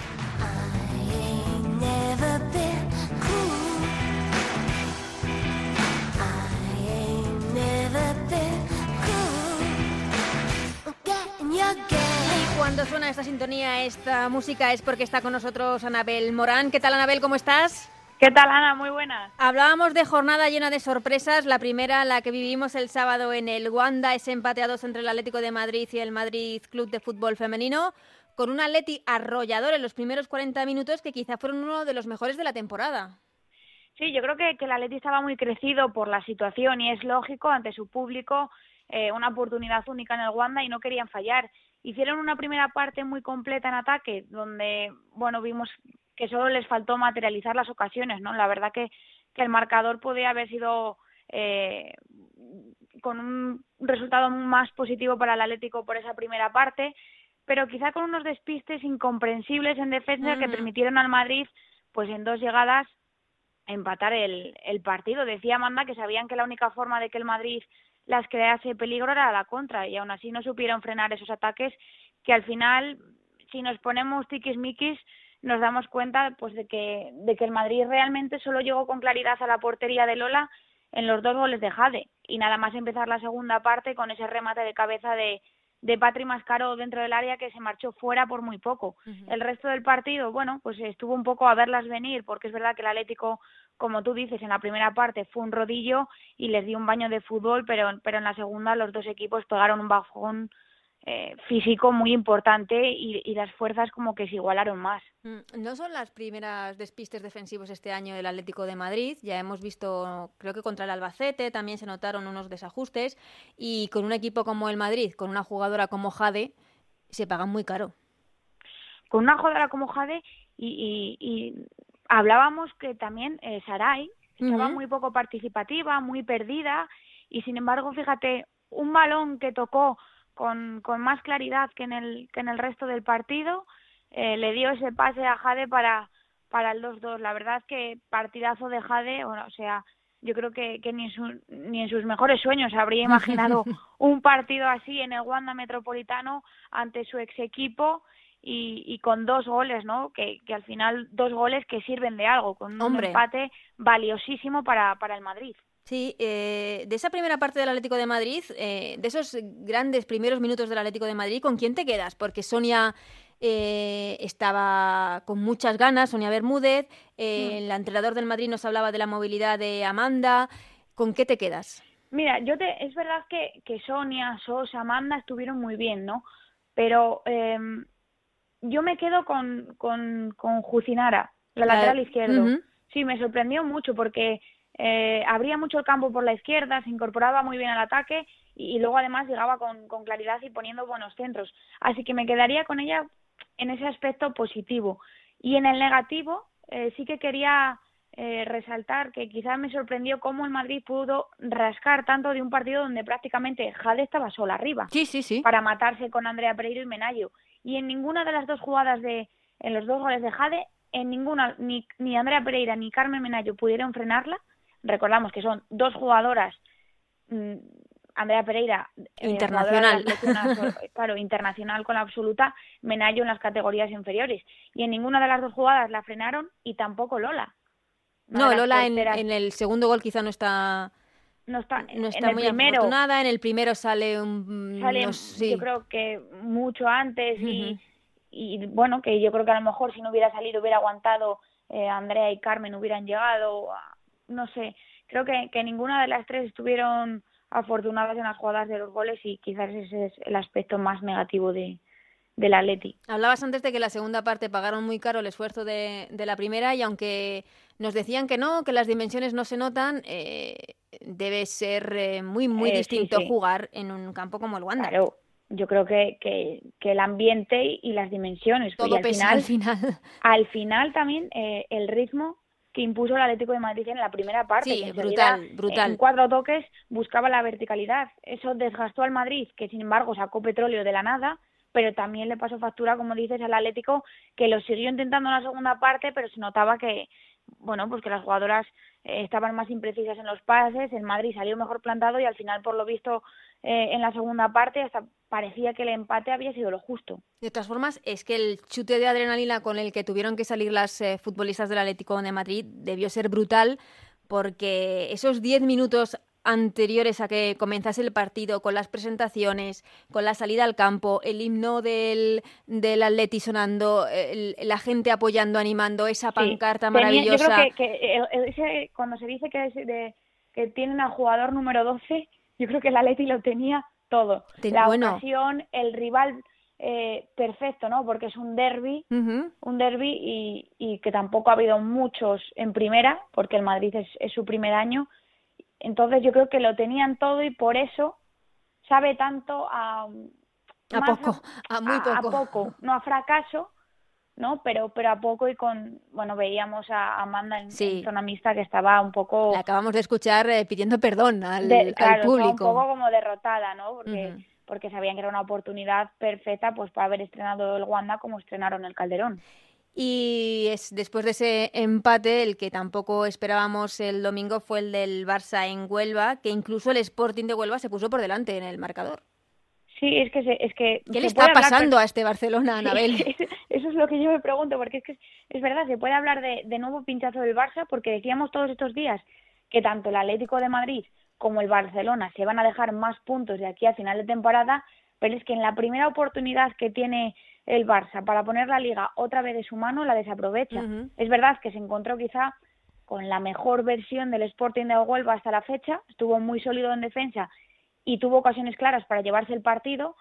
Cuando suena esta sintonía, esta música, es porque está con nosotros Anabel Morán. ¿Qué tal, Anabel? ¿Cómo estás? ¿Qué tal, Ana? Muy buenas. Hablábamos de jornada llena de sorpresas. La primera, la que vivimos el sábado en el Wanda, ese empate a 2 entre el Atlético de Madrid y el Madrid Club de Fútbol Femenino, con un Atleti arrollador en los primeros 40 minutos que quizá fueron uno de los mejores de la temporada. Sí, yo creo que el Atleti estaba muy crecido por la situación y es lógico, ante su público, una oportunidad única en el Wanda y no querían fallar. Hicieron una primera parte muy completa en ataque, donde bueno, vimos que solo les faltó materializar las ocasiones, ¿no? La verdad que el marcador podía haber sido con un resultado más positivo para el Atlético por esa primera parte, pero quizá con unos despistes incomprensibles en defensa que permitieron al Madrid, pues en 2 llegadas, empatar el partido. Decía Amanda que sabían que la única forma de que el Madrid las crease peligro era la contra, y aún así no supieron frenar esos ataques que al final, si nos ponemos tiquismiquis, nos damos cuenta pues de que el Madrid realmente solo llegó con claridad a la portería de Lola en los 2 goles de Jade, y nada más empezar la segunda parte con ese remate de cabeza de Patri Mascaro dentro del área que se marchó fuera por muy poco. El resto del partido, bueno, pues estuvo un poco a verlas venir, porque es verdad que el Atlético, como tú dices, en la primera parte fue un rodillo y les dio un baño de fútbol, pero en la segunda los 2 equipos pegaron un bajón físico muy importante y las fuerzas como que se igualaron más. No son las primeras despistes defensivos este año del Atlético de Madrid, ya hemos visto, creo que contra el Albacete también se notaron unos desajustes, y con un equipo como el Madrid, con una jugadora como Jade, se pagan muy caro. Con una jugadora como Jade y hablábamos que también Saray estaba muy poco participativa, muy perdida, y sin embargo, fíjate, un balón que tocó con más claridad que en el resto del partido, le dio ese pase a Jade para el 2-2. La verdad es que partidazo de Jade, bueno, o sea, yo creo que ni en sus mejores sueños habría imaginado un partido así en el Wanda Metropolitano ante su ex equipo y con dos goles, ¿no? Que al final dos goles que sirven de algo, con un empate valiosísimo para el Madrid. Sí, de esa primera parte del Atlético de Madrid, de esos grandes primeros minutos del Atlético de Madrid, ¿con quién te quedas? Porque Sonia estaba con muchas ganas, Sonia Bermúdez, el entrenador del Madrid nos hablaba de la movilidad de Amanda. ¿Con qué te quedas? Mira, es verdad que Sonia, Sos, Amanda estuvieron muy bien, ¿no? Pero yo me quedo con Jucinara, la lateral izquierdo. Uh-huh. Sí, me sorprendió mucho porque abría mucho el campo por la izquierda, se incorporaba muy bien al ataque y luego además llegaba con claridad y poniendo buenos centros. Así que me quedaría con ella en ese aspecto positivo. Y en el negativo sí que quería resaltar que quizás me sorprendió cómo el Madrid pudo rascar tanto de un partido donde prácticamente Jade estaba sola arriba, sí, para matarse con Andrea Pereiro y Menayo. Y en ninguna de las dos jugadas en los dos goles de Jade, en ninguna ni Andrea Pereira ni Carmen Menayo pudieron frenarla. Recordamos que son dos jugadoras, Andrea Pereira internacional, internacional con la absoluta, Menayo en las categorías inferiores, y en ninguna de las dos jugadas la frenaron, y tampoco Lola. No, Lola en el segundo gol quizá no está muy afortunada. En el primero sale, yo creo que mucho antes, uh-huh. y bueno, que yo creo que a lo mejor si no hubiera salido hubiera aguantado, Andrea y Carmen hubieran llegado a, no sé, creo que ninguna de las tres estuvieron afortunadas en las jugadas de los goles, y quizás ese es el aspecto más negativo del Atleti. Hablabas antes de que la segunda parte pagaron muy caro el esfuerzo de la primera, y aunque nos decían que no, que las dimensiones no se notan, debe ser muy, muy distinto jugar en un campo como el Wanda. Claro, yo creo que el ambiente y las dimensiones. Todo pesa al final. Al final también el ritmo que impuso el Atlético de Madrid en la primera parte. Sí, que brutal. En 4 toques buscaba la verticalidad. Eso desgastó al Madrid, que sin embargo sacó petróleo de la nada, pero también le pasó factura, como dices, al Atlético, que lo siguió intentando en la segunda parte, pero se notaba que, bueno, pues que las jugadoras estaban más imprecisas en los pases, el Madrid salió mejor plantado y al final, por lo visto, en la segunda parte hasta parecía que el empate había sido lo justo. De todas formas, es que el chute de adrenalina con el que tuvieron que salir las futbolistas del Atlético de Madrid debió ser brutal, porque esos 10 minutos anteriores a que comenzase el partido, con las presentaciones, con la salida al campo, el himno del Atleti sonando, la gente apoyando, animando, esa pancarta maravillosa. Yo creo que ese, cuando se dice que tienen al jugador número 12, yo creo que el Atleti lo tenía todo. La ocasión, el rival perfecto, ¿no? Porque es un derbi, uh-huh. y que tampoco ha habido muchos en primera, porque el Madrid es su primer año. Entonces yo creo que lo tenían todo y por eso sabe tanto a poco, no a fracaso, ¿no? Pero a poco, y veíamos a Amanda en zona mixta que estaba un poco... La acabamos de escuchar pidiendo perdón al público. Claro, un poco como derrotada, ¿no? Porque sabían que era una oportunidad perfecta pues para haber estrenado el Wanda como estrenaron el Calderón. Y después de ese empate, el que tampoco esperábamos el domingo fue el del Barça en Huelva, que incluso el Sporting de Huelva se puso por delante en el marcador. Sí, es que ¿qué le está pasando a este Barcelona, Anabel? Sí, eso es lo que yo me pregunto, porque es que es verdad, se puede hablar de nuevo pinchazo del Barça, porque decíamos todos estos días que tanto el Atlético de Madrid como el Barcelona se van a dejar más puntos de aquí a final de temporada, pero es que en la primera oportunidad que tiene el Barça para poner la Liga otra vez de su mano, la desaprovecha. Uh-huh. Es verdad que se encontró quizá con la mejor versión del Sporting de Huelva hasta la fecha, estuvo muy sólido en defensa y tuvo ocasiones claras para llevarse el partido,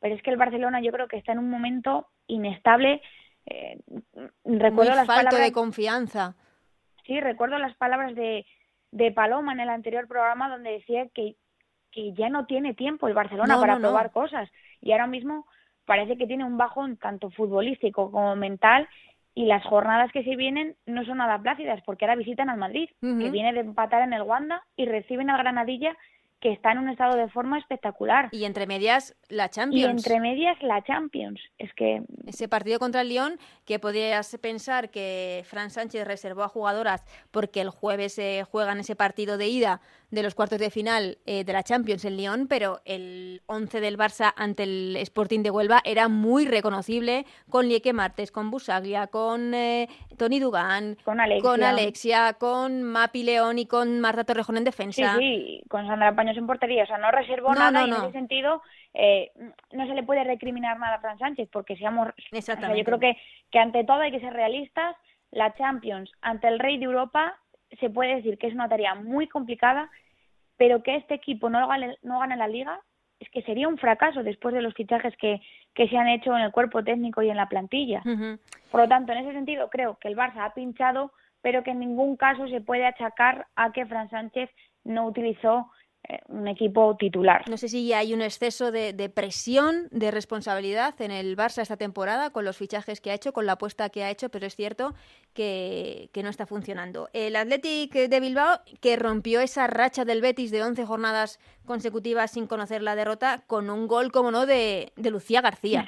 pero es que el Barcelona yo creo que está en un momento inestable. Recuerdo muy las falto palabras de confianza. Sí, recuerdo las palabras de Paloma en el anterior programa, donde decía que ya no tiene tiempo el Barcelona para probar cosas, y ahora mismo parece que tiene un bajón tanto futbolístico como mental, y las jornadas que se vienen no son nada plácidas, porque ahora visitan al Madrid, uh-huh. que viene de empatar en el Wanda, y reciben al Granadilla, que está en un estado de forma espectacular. Y entre medias, la Champions. Es que... Ese partido contra el Lyon, que podías pensar que Fran Sánchez reservó a jugadoras porque el jueves se juegan ese partido de ida de los cuartos de final de la Champions en Lyon, pero el 11 del Barça ante el Sporting de Huelva era muy reconocible, con Lieke Martes, con Busaglia, con Toni Duggan, con Alexia, con Mapi León y con Marta Torrejón en defensa. Sí, sí, con Sandra Paños en portería. O sea, no reservó nada. Y en ese sentido no se le puede recriminar nada a Fran Sánchez, porque seamos... Exactamente. O sea, yo creo que ante todo hay que ser realistas. La Champions ante el Rey de Europa se puede decir que es una tarea muy complicada, pero que este equipo no gane la Liga es que sería un fracaso después de los fichajes que se han hecho en el cuerpo técnico y en la plantilla. Uh-huh. Por lo tanto, en ese sentido, creo que el Barça ha pinchado, pero que en ningún caso se puede achacar a que Fran Sánchez no utilizó un equipo titular. No sé si hay un exceso de presión, de responsabilidad en el Barça esta temporada con los fichajes que ha hecho, con la apuesta que ha hecho, pero es cierto que no está funcionando. El Athletic de Bilbao, que rompió esa racha del Betis de 11 jornadas consecutivas sin conocer la derrota, con un gol, como no, de Lucía García.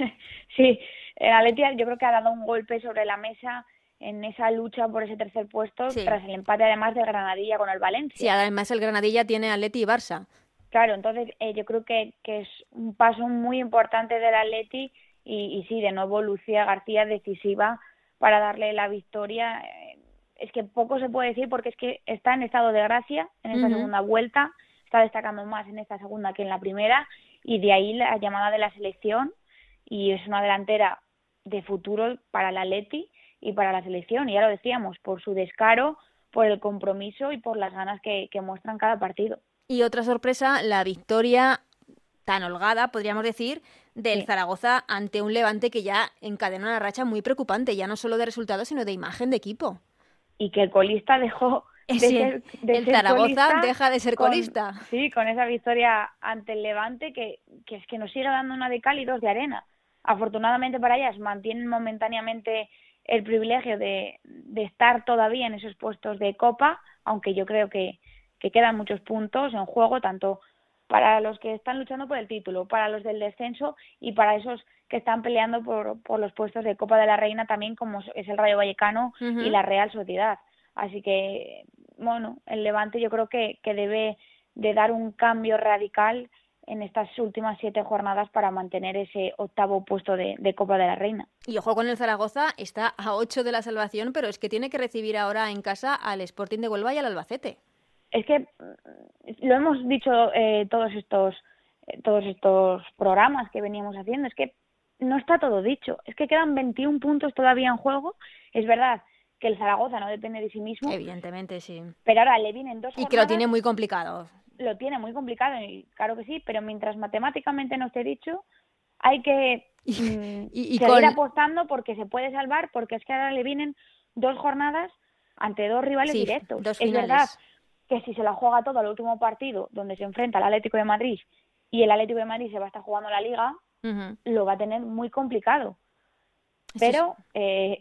Sí, el Athletic yo creo que ha dado un golpe sobre la mesa en esa lucha por ese tercer puesto, sí, tras el empate además del Granadilla con el Valencia. Sí, además el Granadilla tiene Atleti y Barça. Claro, entonces yo creo que es un paso muy importante del Atleti y sí, de nuevo Lucía García decisiva para darle la victoria. Es que poco se puede decir porque es que está en estado de gracia en esta segunda vuelta, está destacando más en esta segunda que en la primera, y de ahí la llamada de la selección, y es una delantera de futuro para el Atleti y para la selección, y ya lo decíamos, por su descaro, por el compromiso y por las ganas que muestran cada partido. Y otra sorpresa, la victoria tan holgada, podríamos decir, del Zaragoza ante un Levante que ya encadena una racha muy preocupante, ya no solo de resultados, sino de imagen de equipo. Y que el colista dejó de ser colista. El Zaragoza deja de ser colista. Sí, con esa victoria ante el Levante que es que nos sigue dando una de cal y dos de arena. Afortunadamente para ellas mantienen momentáneamente el privilegio de estar todavía en esos puestos de Copa, aunque yo creo que quedan muchos puntos en juego, tanto para los que están luchando por el título, para los del descenso y para esos que están peleando por los puestos de Copa de la Reina también, como es el Rayo Vallecano y la Real Sociedad. Así que, bueno, el Levante yo creo que debe de dar un cambio radical en estas últimas 7 jornadas para mantener ese octavo puesto de Copa de la Reina. Y ojo con el Zaragoza, está a 8 de la salvación, pero es que tiene que recibir ahora en casa al Sporting de Huelva y al Albacete. Es que lo hemos dicho todos estos programas que veníamos haciendo, es que no está todo dicho, es que quedan 21 puntos todavía en juego, es verdad que el Zaragoza no depende de sí mismo. Evidentemente, sí. Pero ahora le vienen 2 jornadas... Y que lo tiene muy complicado. Lo tiene muy complicado, y claro que sí, pero mientras matemáticamente no esté dicho, hay que y seguir apostando porque se puede salvar, porque es que ahora le vienen 2 jornadas ante 2 rivales directos. 2 finales. Es verdad que si se la juega todo al último partido, donde se enfrenta al Atlético de Madrid, y el Atlético de Madrid se va a estar jugando la Liga, lo va a tener muy complicado. Pero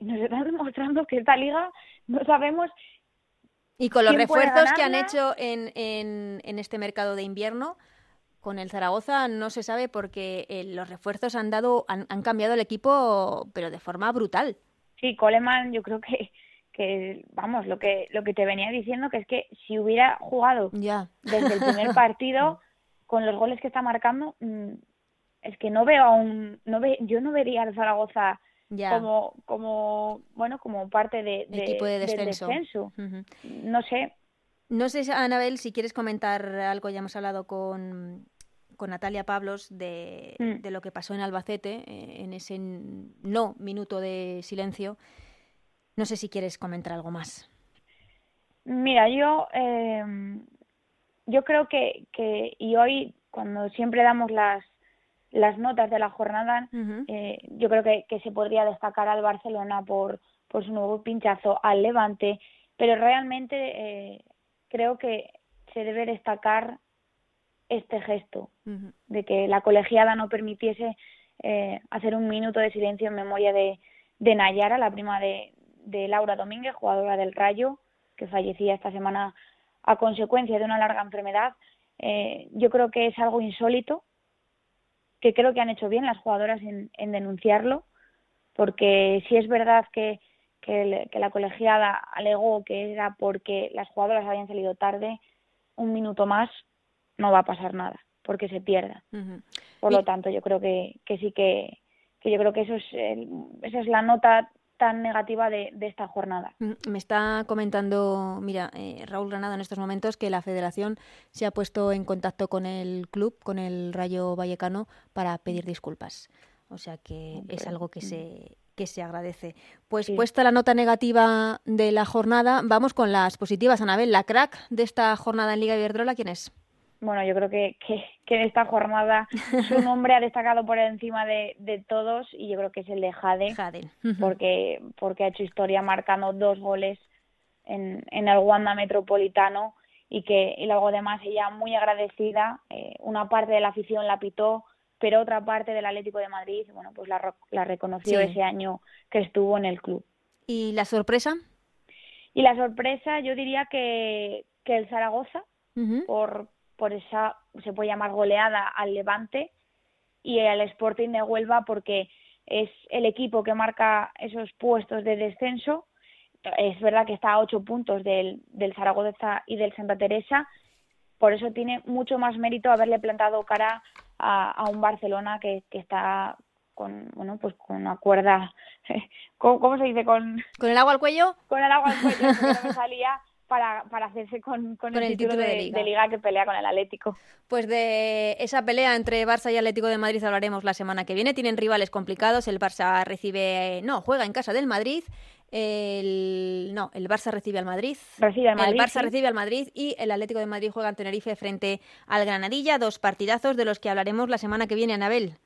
nos están demostrando que esta Liga no sabemos... Y con los refuerzos que han hecho en este mercado de invierno, con el Zaragoza no se sabe porque los refuerzos han cambiado el equipo, pero de forma brutal. Sí, Coleman, yo creo que vamos, lo que te venía diciendo, que es que si hubiera jugado desde el primer partido, con los goles que está marcando, es que yo no vería al Zaragoza... Como parte de equipo de descenso. No sé, Anabel, si quieres comentar algo. Ya hemos hablado con Natalia Pablos de lo que pasó en Albacete, en ese minuto de silencio. No sé si quieres comentar algo más. Mira, yo creo que y hoy, cuando siempre damos las notas de la jornada, yo creo que se podría destacar al Barcelona por su nuevo pinchazo al Levante, pero realmente creo que se debe destacar este gesto de que la colegiada no permitiese hacer un minuto de silencio en memoria de Nayara, la prima de Laura Domínguez, jugadora del Rayo, que fallecía esta semana a consecuencia de una larga enfermedad. Yo creo que es algo insólito, que creo que han hecho bien las jugadoras en denunciarlo, porque si es verdad que la colegiada alegó que era porque las jugadoras habían salido tarde, un minuto más no va a pasar nada, porque se pierda. Uh-huh. Por lo tanto, yo creo que sí que yo creo que eso es esa es la nota tan negativa de esta jornada. Me está comentando, mira, Raúl Granado en estos momentos que la Federación se ha puesto en contacto con el club, con el Rayo Vallecano, para pedir disculpas. O sea que es algo que se agradece. Pues sí. Puesta la nota negativa de la jornada, vamos con las positivas. Anabel, la crack de esta jornada en Liga Iberdrola, ¿quién es? Bueno, yo creo que en esta jornada su nombre ha destacado por encima de todos, y yo creo que es el de Jade. Porque ha hecho historia marcando 2 goles en el Wanda Metropolitano, y luego además ella muy agradecida. Una parte de la afición la pitó, pero otra parte del Atlético de Madrid, bueno, pues la reconoció ese año que estuvo en el club. ¿Y la sorpresa? Y la sorpresa yo diría que el Zaragoza, por esa, se puede llamar, goleada al Levante, y al Sporting de Huelva porque es el equipo que marca esos puestos de descenso. Es verdad que está a 8 puntos del Zaragoza y del Santa Teresa, por eso tiene mucho más mérito haberle plantado cara a un Barcelona que está con una cuerda, ¿cómo se dice? ¿Con el agua al cuello? Con el agua al cuello, porque no me salía. Para hacerse con el título de Liga que pelea con el Atlético. Pues de esa pelea entre Barça y Atlético de Madrid hablaremos la semana que viene. Tienen rivales complicados. Juega en casa del Madrid. El Barça recibe al Madrid. Recibe al Madrid, y el Atlético de Madrid juega en Tenerife frente al Granadilla. 2 partidazos de los que hablaremos la semana que viene, Anabel.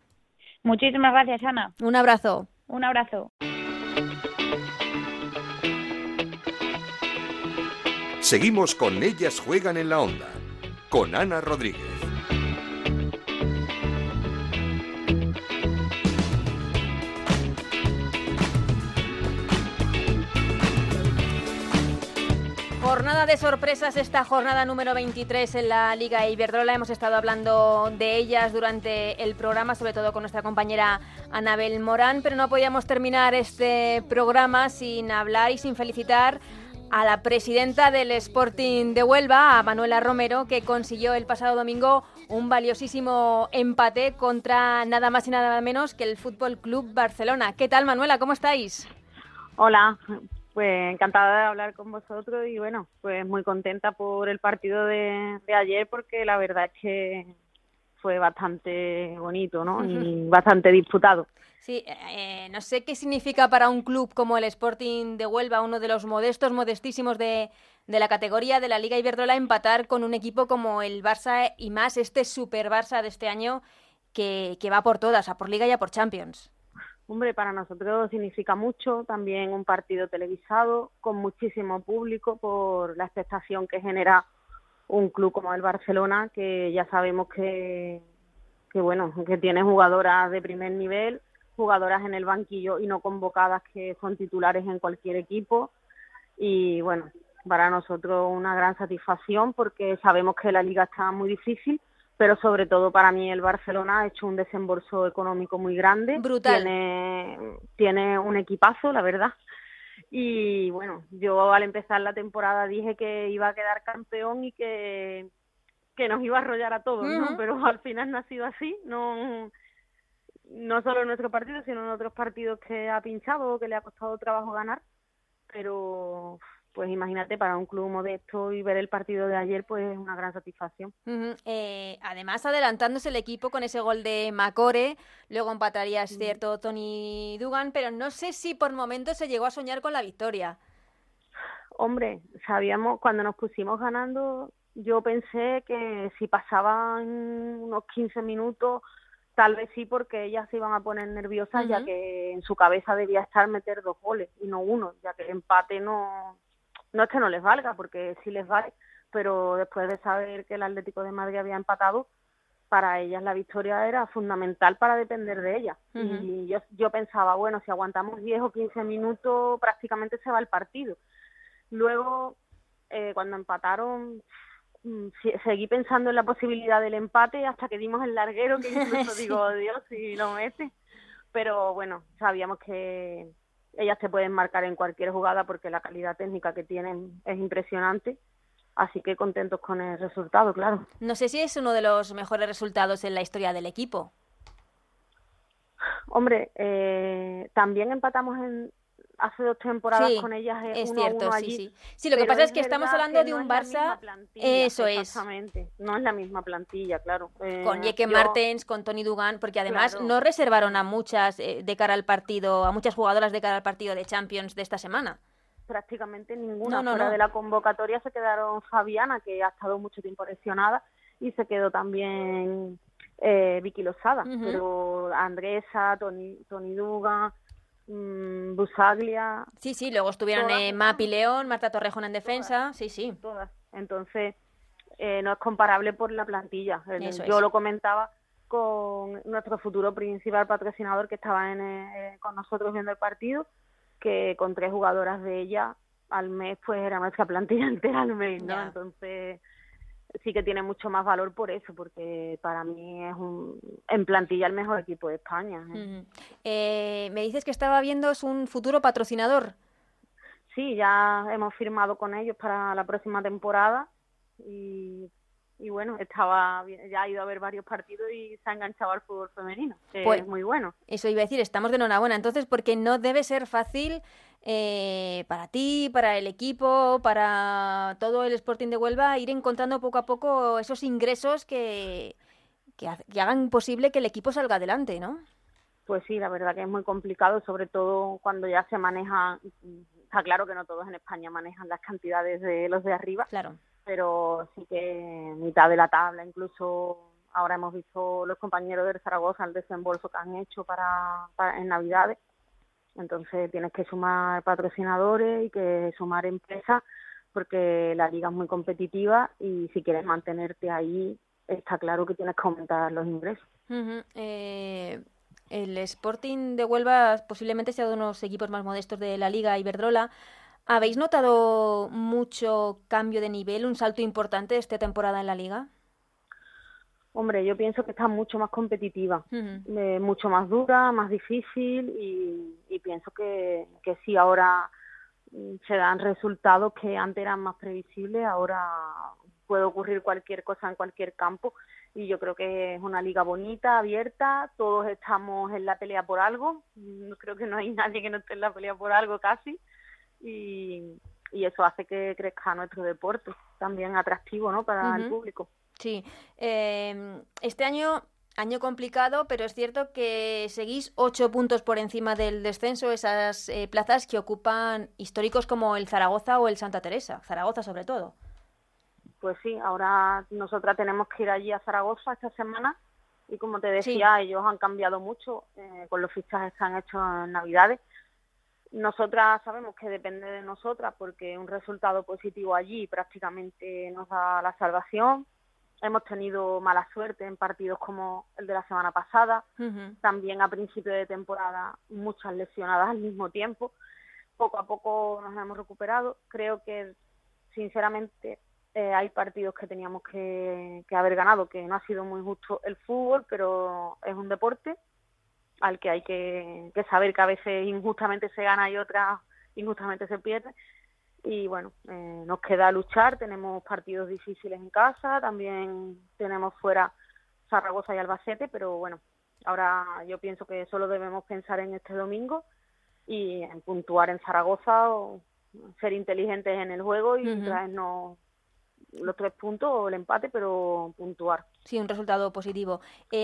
Muchísimas gracias, Ana. Un abrazo. Un abrazo. Seguimos con Ellas Juegan en la Onda, con Ana Rodríguez. Jornada de sorpresas, esta jornada número 23 en la Liga Iberdrola. Hemos estado hablando de ellas durante el programa, sobre todo con nuestra compañera Anabel Morán, pero no podíamos terminar este programa sin hablar y sin felicitar a la presidenta del Sporting de Huelva, a Manuela Romero, que consiguió el pasado domingo un valiosísimo empate contra nada más y nada menos que el Fútbol Club Barcelona. ¿Qué tal, Manuela? ¿Cómo estáis? Hola, pues encantada de hablar con vosotros, y bueno, pues muy contenta por el partido de ayer, porque la verdad es que fue bastante bonito, ¿no? Y bastante disputado. Sí, no sé qué significa para un club como el Sporting de Huelva, uno de los modestísimos de la categoría de la Liga Iberdrola, empatar con un equipo como el Barça, y más este Super Barça de este año que va por todas, a por Liga y a por Champions. Hombre, para nosotros significa mucho, también un partido televisado, con muchísimo público, por la expectación que genera un club como el Barcelona, que ya sabemos que tiene jugadoras de primer nivel, jugadoras en el banquillo y no convocadas que son titulares en cualquier equipo. Y bueno, para nosotros una gran satisfacción, porque sabemos que la liga está muy difícil, pero sobre todo para mí el Barcelona ha hecho un desembolso económico muy grande. Brutal. Tiene un equipazo, la verdad. Y bueno, yo al empezar la temporada dije que iba a quedar campeón y que nos iba a arrollar a todos, ¿no? Pero al final no ha sido así, no solo en nuestro partido, sino en otros partidos que ha pinchado o que le ha costado trabajo ganar. Pero pues imagínate, para un club modesto, y ver el partido de ayer, pues es una gran satisfacción. Además, adelantándose el equipo con ese gol de Macore, luego empataría, es cierto, Toni Duggan, pero no sé si por momentos se llegó a soñar con la victoria. Hombre, sabíamos, cuando nos pusimos ganando, yo pensé que si pasaban unos 15 minutos... Tal vez sí, porque ellas se iban a poner nerviosas, ya que en su cabeza debía estar meter 2 goles y no 1, ya que el empate no es que no les valga, porque sí les vale, pero después de saber que el Atlético de Madrid había empatado, para ellas la victoria era fundamental para depender de ellas. Y yo pensaba, bueno, si aguantamos 10 o 15 minutos prácticamente se va el partido. Luego, cuando empataron, seguí pensando en la posibilidad del empate hasta que dimos el larguero, que incluso sí. Digo, Dios, si lo mete. Pero bueno, sabíamos que ellas se pueden marcar en cualquier jugada porque la calidad técnica que tienen es impresionante. Así que contentos con el resultado, claro. No sé si es uno de los mejores resultados en la historia del equipo. Hombre, también empatamos hace 2 temporadas sí, con ellas. Es uno cierto, a uno allí, sí. Sí, lo que pasa es que estamos hablando que de un Barça. Eso es. Exactamente. No es la misma plantilla, claro. Con Jeke Martens, con Toni Duggan, porque además claro. No reservaron a muchas de cara al partido, a muchas jugadoras de cara al partido de Champions de esta semana. Prácticamente ninguna de la convocatoria se quedaron Fabiana, que ha estado mucho tiempo lesionada, y se quedó también Vicky Lozada, pero Andresa, Toni Duggan, Busaglia... Sí, sí, luego estuvieron Mapi León, Marta Torrejón en defensa, todas, sí, sí. Todas. Entonces, no es comparable por la plantilla. Yo lo comentaba con nuestro futuro principal patrocinador que estaba con nosotros viendo el partido, que con 3 jugadoras de ella al mes, pues era nuestra plantilla entera al mes, ¿no? Yeah. Entonces sí que tiene mucho más valor por eso, porque para mí es en plantilla el mejor equipo de España. Me dices que estaba viendo es un futuro patrocinador. Sí, ya hemos firmado con ellos para la próxima temporada y bueno, ya ha ido a ver varios partidos y se ha enganchado al fútbol femenino, que pues, es muy bueno. Eso iba a decir, estamos de enhorabuena, entonces, porque no debe ser fácil para ti, para el equipo, para todo el Sporting de Huelva, ir encontrando poco a poco esos ingresos que hagan posible que el equipo salga adelante, ¿no? Pues sí, la verdad que es muy complicado, sobre todo cuando ya se maneja, está claro que no todos en España manejan las cantidades de los de arriba. Claro. Pero sí que mitad de la tabla, incluso ahora hemos visto los compañeros del Zaragoza el desembolso que han hecho para en Navidades. Entonces tienes que sumar patrocinadores y que sumar empresas porque la liga es muy competitiva y si quieres mantenerte ahí está claro que tienes que aumentar los ingresos. El Sporting de Huelva posiblemente sea uno de los equipos más modestos de la Liga Iberdrola. ¿Habéis notado mucho cambio de nivel, un salto importante esta temporada en la Liga? Hombre, yo pienso que está mucho más competitiva, mucho más dura, más difícil y pienso que sí, ahora se dan resultados que antes eran más previsibles, ahora puede ocurrir cualquier cosa en cualquier campo y yo creo que es una liga bonita, abierta, todos estamos en la pelea por algo, creo que no hay nadie que no esté en la pelea por algo casi. Y eso hace que crezca nuestro deporte, también atractivo, ¿no?, para el público. Sí. Este año complicado, pero es cierto que seguís 8 puntos por encima del descenso, esas plazas que ocupan históricos como el Zaragoza o el Santa Teresa, Zaragoza sobre todo. Pues sí, ahora nosotras tenemos que ir allí a Zaragoza esta semana y como te decía, ellos han cambiado mucho con los fichajes que han hecho en Navidades. Nosotras sabemos que depende de nosotras porque un resultado positivo allí prácticamente nos da la salvación. Hemos tenido mala suerte en partidos como el de la semana pasada. También a principio de temporada muchas lesionadas al mismo tiempo. Poco a poco nos hemos recuperado. Creo que, sinceramente, hay partidos que teníamos que haber ganado, que no ha sido muy justo el fútbol, pero es un deporte al que hay que saber que a veces injustamente se gana y otras injustamente se pierde. Y bueno, nos queda luchar, tenemos partidos difíciles en casa, también tenemos fuera Zaragoza y Albacete, pero bueno, ahora yo pienso que solo debemos pensar en este domingo y en puntuar en Zaragoza o ser inteligentes en el juego y traernos los 3 puntos o el empate, pero puntuar. Sí, un resultado positivo.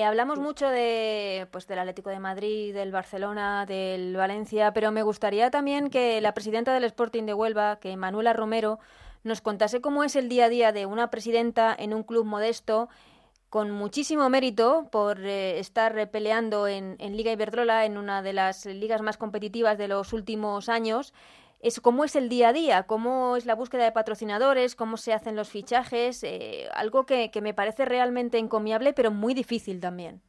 Hablamos mucho del Atlético de Madrid, del Barcelona, del Valencia, pero me gustaría también que la presidenta del Sporting de Huelva, que Manuela Romero, nos contase cómo es el día a día de una presidenta en un club modesto, con muchísimo mérito por estar peleando en Liga Iberdrola, en una de las ligas más competitivas de los últimos años. ¿Cómo es el día a día? ¿Cómo es la búsqueda de patrocinadores? ¿Cómo se hacen los fichajes? Algo que me parece realmente encomiable, pero muy difícil también.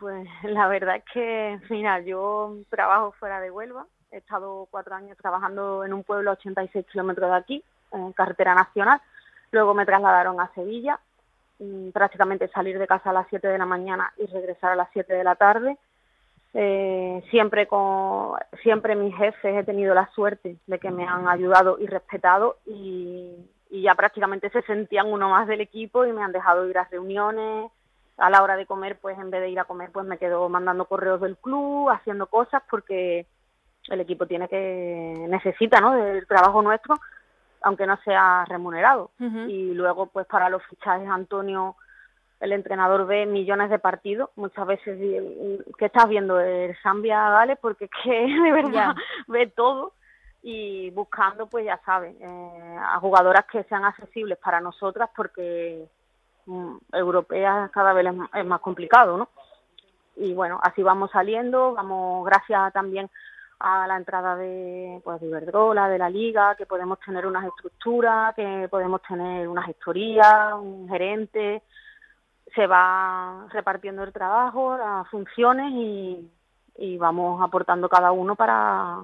Pues la verdad es que, mira, yo trabajo fuera de Huelva. He estado 4 años trabajando en un pueblo a 86 kilómetros de aquí, en carretera nacional. Luego me trasladaron a Sevilla, prácticamente salir de casa a las 7 de la mañana y regresar a las 7 de la tarde. Siempre mis jefes he tenido la suerte de que me han ayudado y respetado, y ya prácticamente se sentían uno más del equipo y me han dejado ir a reuniones. A la hora de comer, pues en vez de ir a comer, pues me quedo mandando correos del club, haciendo cosas, porque el equipo necesita, ¿no?, del trabajo nuestro, aunque no sea remunerado. Uh-huh. Y luego, pues para los fichajes, Antonio, el entrenador, ve millones de partidos. Muchas veces, ¿qué estás viendo? El Zambia, ¿vale? Porque es que de verdad ve todo. Y buscando, pues ya sabes, a jugadoras que sean accesibles para nosotras, porque europeas cada vez es más complicado, ¿no? Y bueno, así vamos saliendo, gracias también a la entrada de Iberdrola, de la Liga, que podemos tener unas estructuras, que podemos tener una gestoría, un gerente. Se va repartiendo el trabajo, las funciones, y vamos aportando cada uno para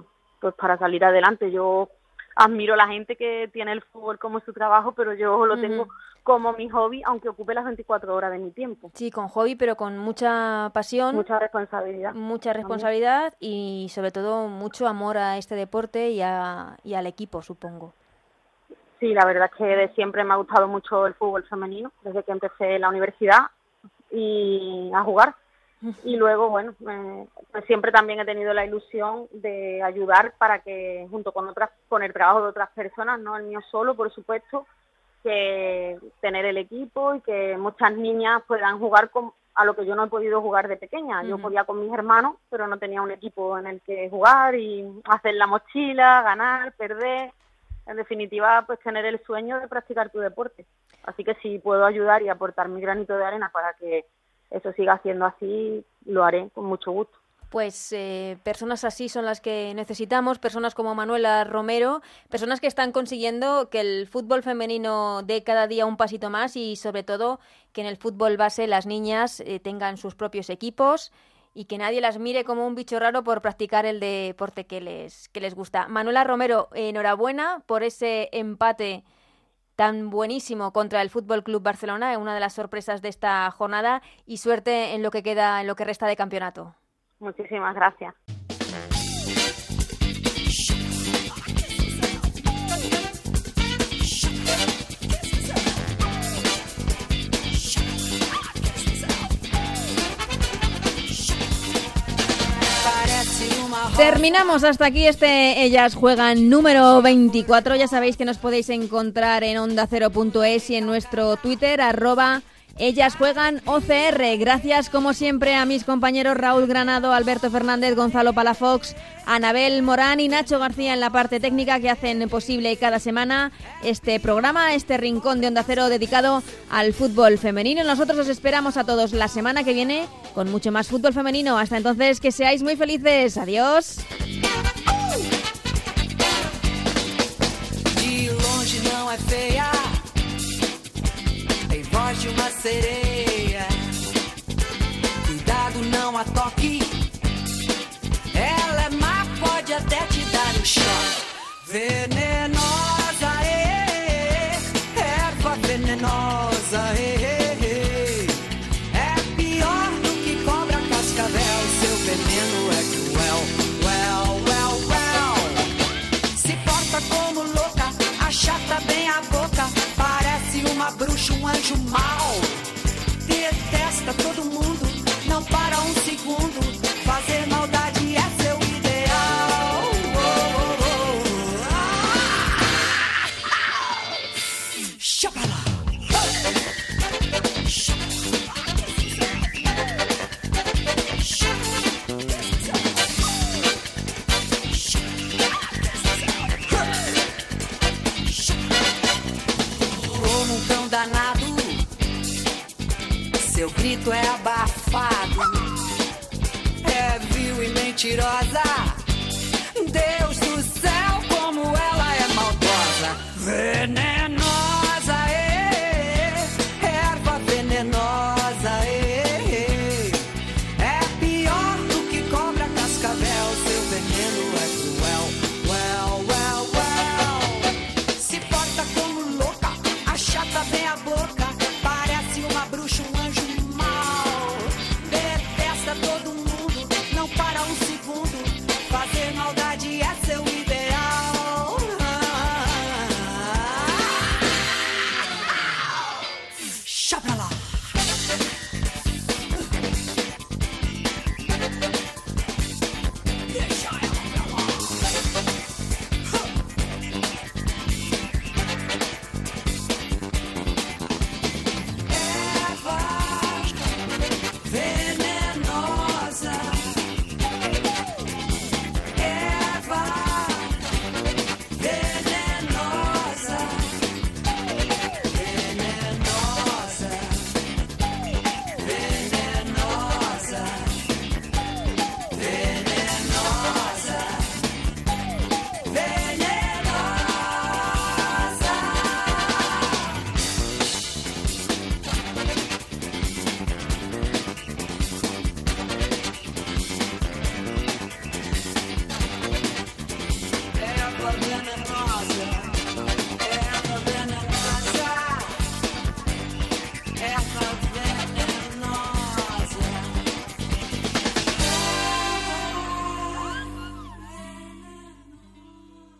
salir adelante. Yo admiro a la gente que tiene el fútbol como su trabajo, pero yo lo tengo como mi hobby, aunque ocupe las 24 horas de mi tiempo. Sí, con hobby, pero con mucha pasión. Mucha responsabilidad y, sobre todo, mucho amor a este deporte y al equipo, supongo. Sí, la verdad es que de siempre me ha gustado mucho el fútbol femenino, desde que empecé la universidad y a jugar. Y luego, bueno, pues siempre también he tenido la ilusión de ayudar para que, junto con el trabajo de otras personas, no el mío solo, por supuesto, que tener el equipo y que muchas niñas puedan jugar a lo que yo no he podido jugar de pequeña. Yo podía con mis hermanos, pero no tenía un equipo en el que jugar y hacer la mochila, ganar, perder. En definitiva, pues tener el sueño de practicar tu deporte. Así que si puedo ayudar y aportar mi granito de arena para que eso siga siendo así, lo haré con mucho gusto. Pues personas así son las que necesitamos, personas como Manuela Romero, personas que están consiguiendo que el fútbol femenino dé cada día un pasito más, y sobre todo que en el fútbol base las niñas tengan sus propios equipos y que nadie las mire como un bicho raro por practicar el deporte que les gusta. Manuela Romero, enhorabuena por ese empate tan buenísimo contra el Fútbol Club Barcelona, una de las sorpresas de esta jornada, y suerte en lo que queda, en lo que resta de campeonato. Muchísimas gracias. Terminamos hasta aquí este Ellas Juegan número 24. Ya sabéis que nos podéis encontrar en ondacero.es y en nuestro Twitter, @ellasjueganOCR. Gracias, como siempre, a mis compañeros Raúl Granado, Alberto Fernández, Gonzalo Palafox, Anabel Morán y Nacho García en la parte técnica, que hacen posible cada semana este programa, este rincón de Onda Cero dedicado al fútbol femenino. Nosotros os esperamos a todos la semana que viene con mucho más fútbol femenino. Hasta entonces, que seáis muy felices. Adiós. De uma sereia, cuidado, não a toque. Ela é má, pode até te dar choque. Venenosa, erva venenosa, é pior do que cobra cascavel. Seu veneno é cruel, well, well, well. Se porta como louca, achata bem a boca. Uma bruxa, um anjo mau, detesta todo mundo, não para um segundo, fazer maldade é seu ideal. Oh, oh, oh. Ah, ah. Deixa pra lá. Seu grito é abafado, é vil e mentirosa.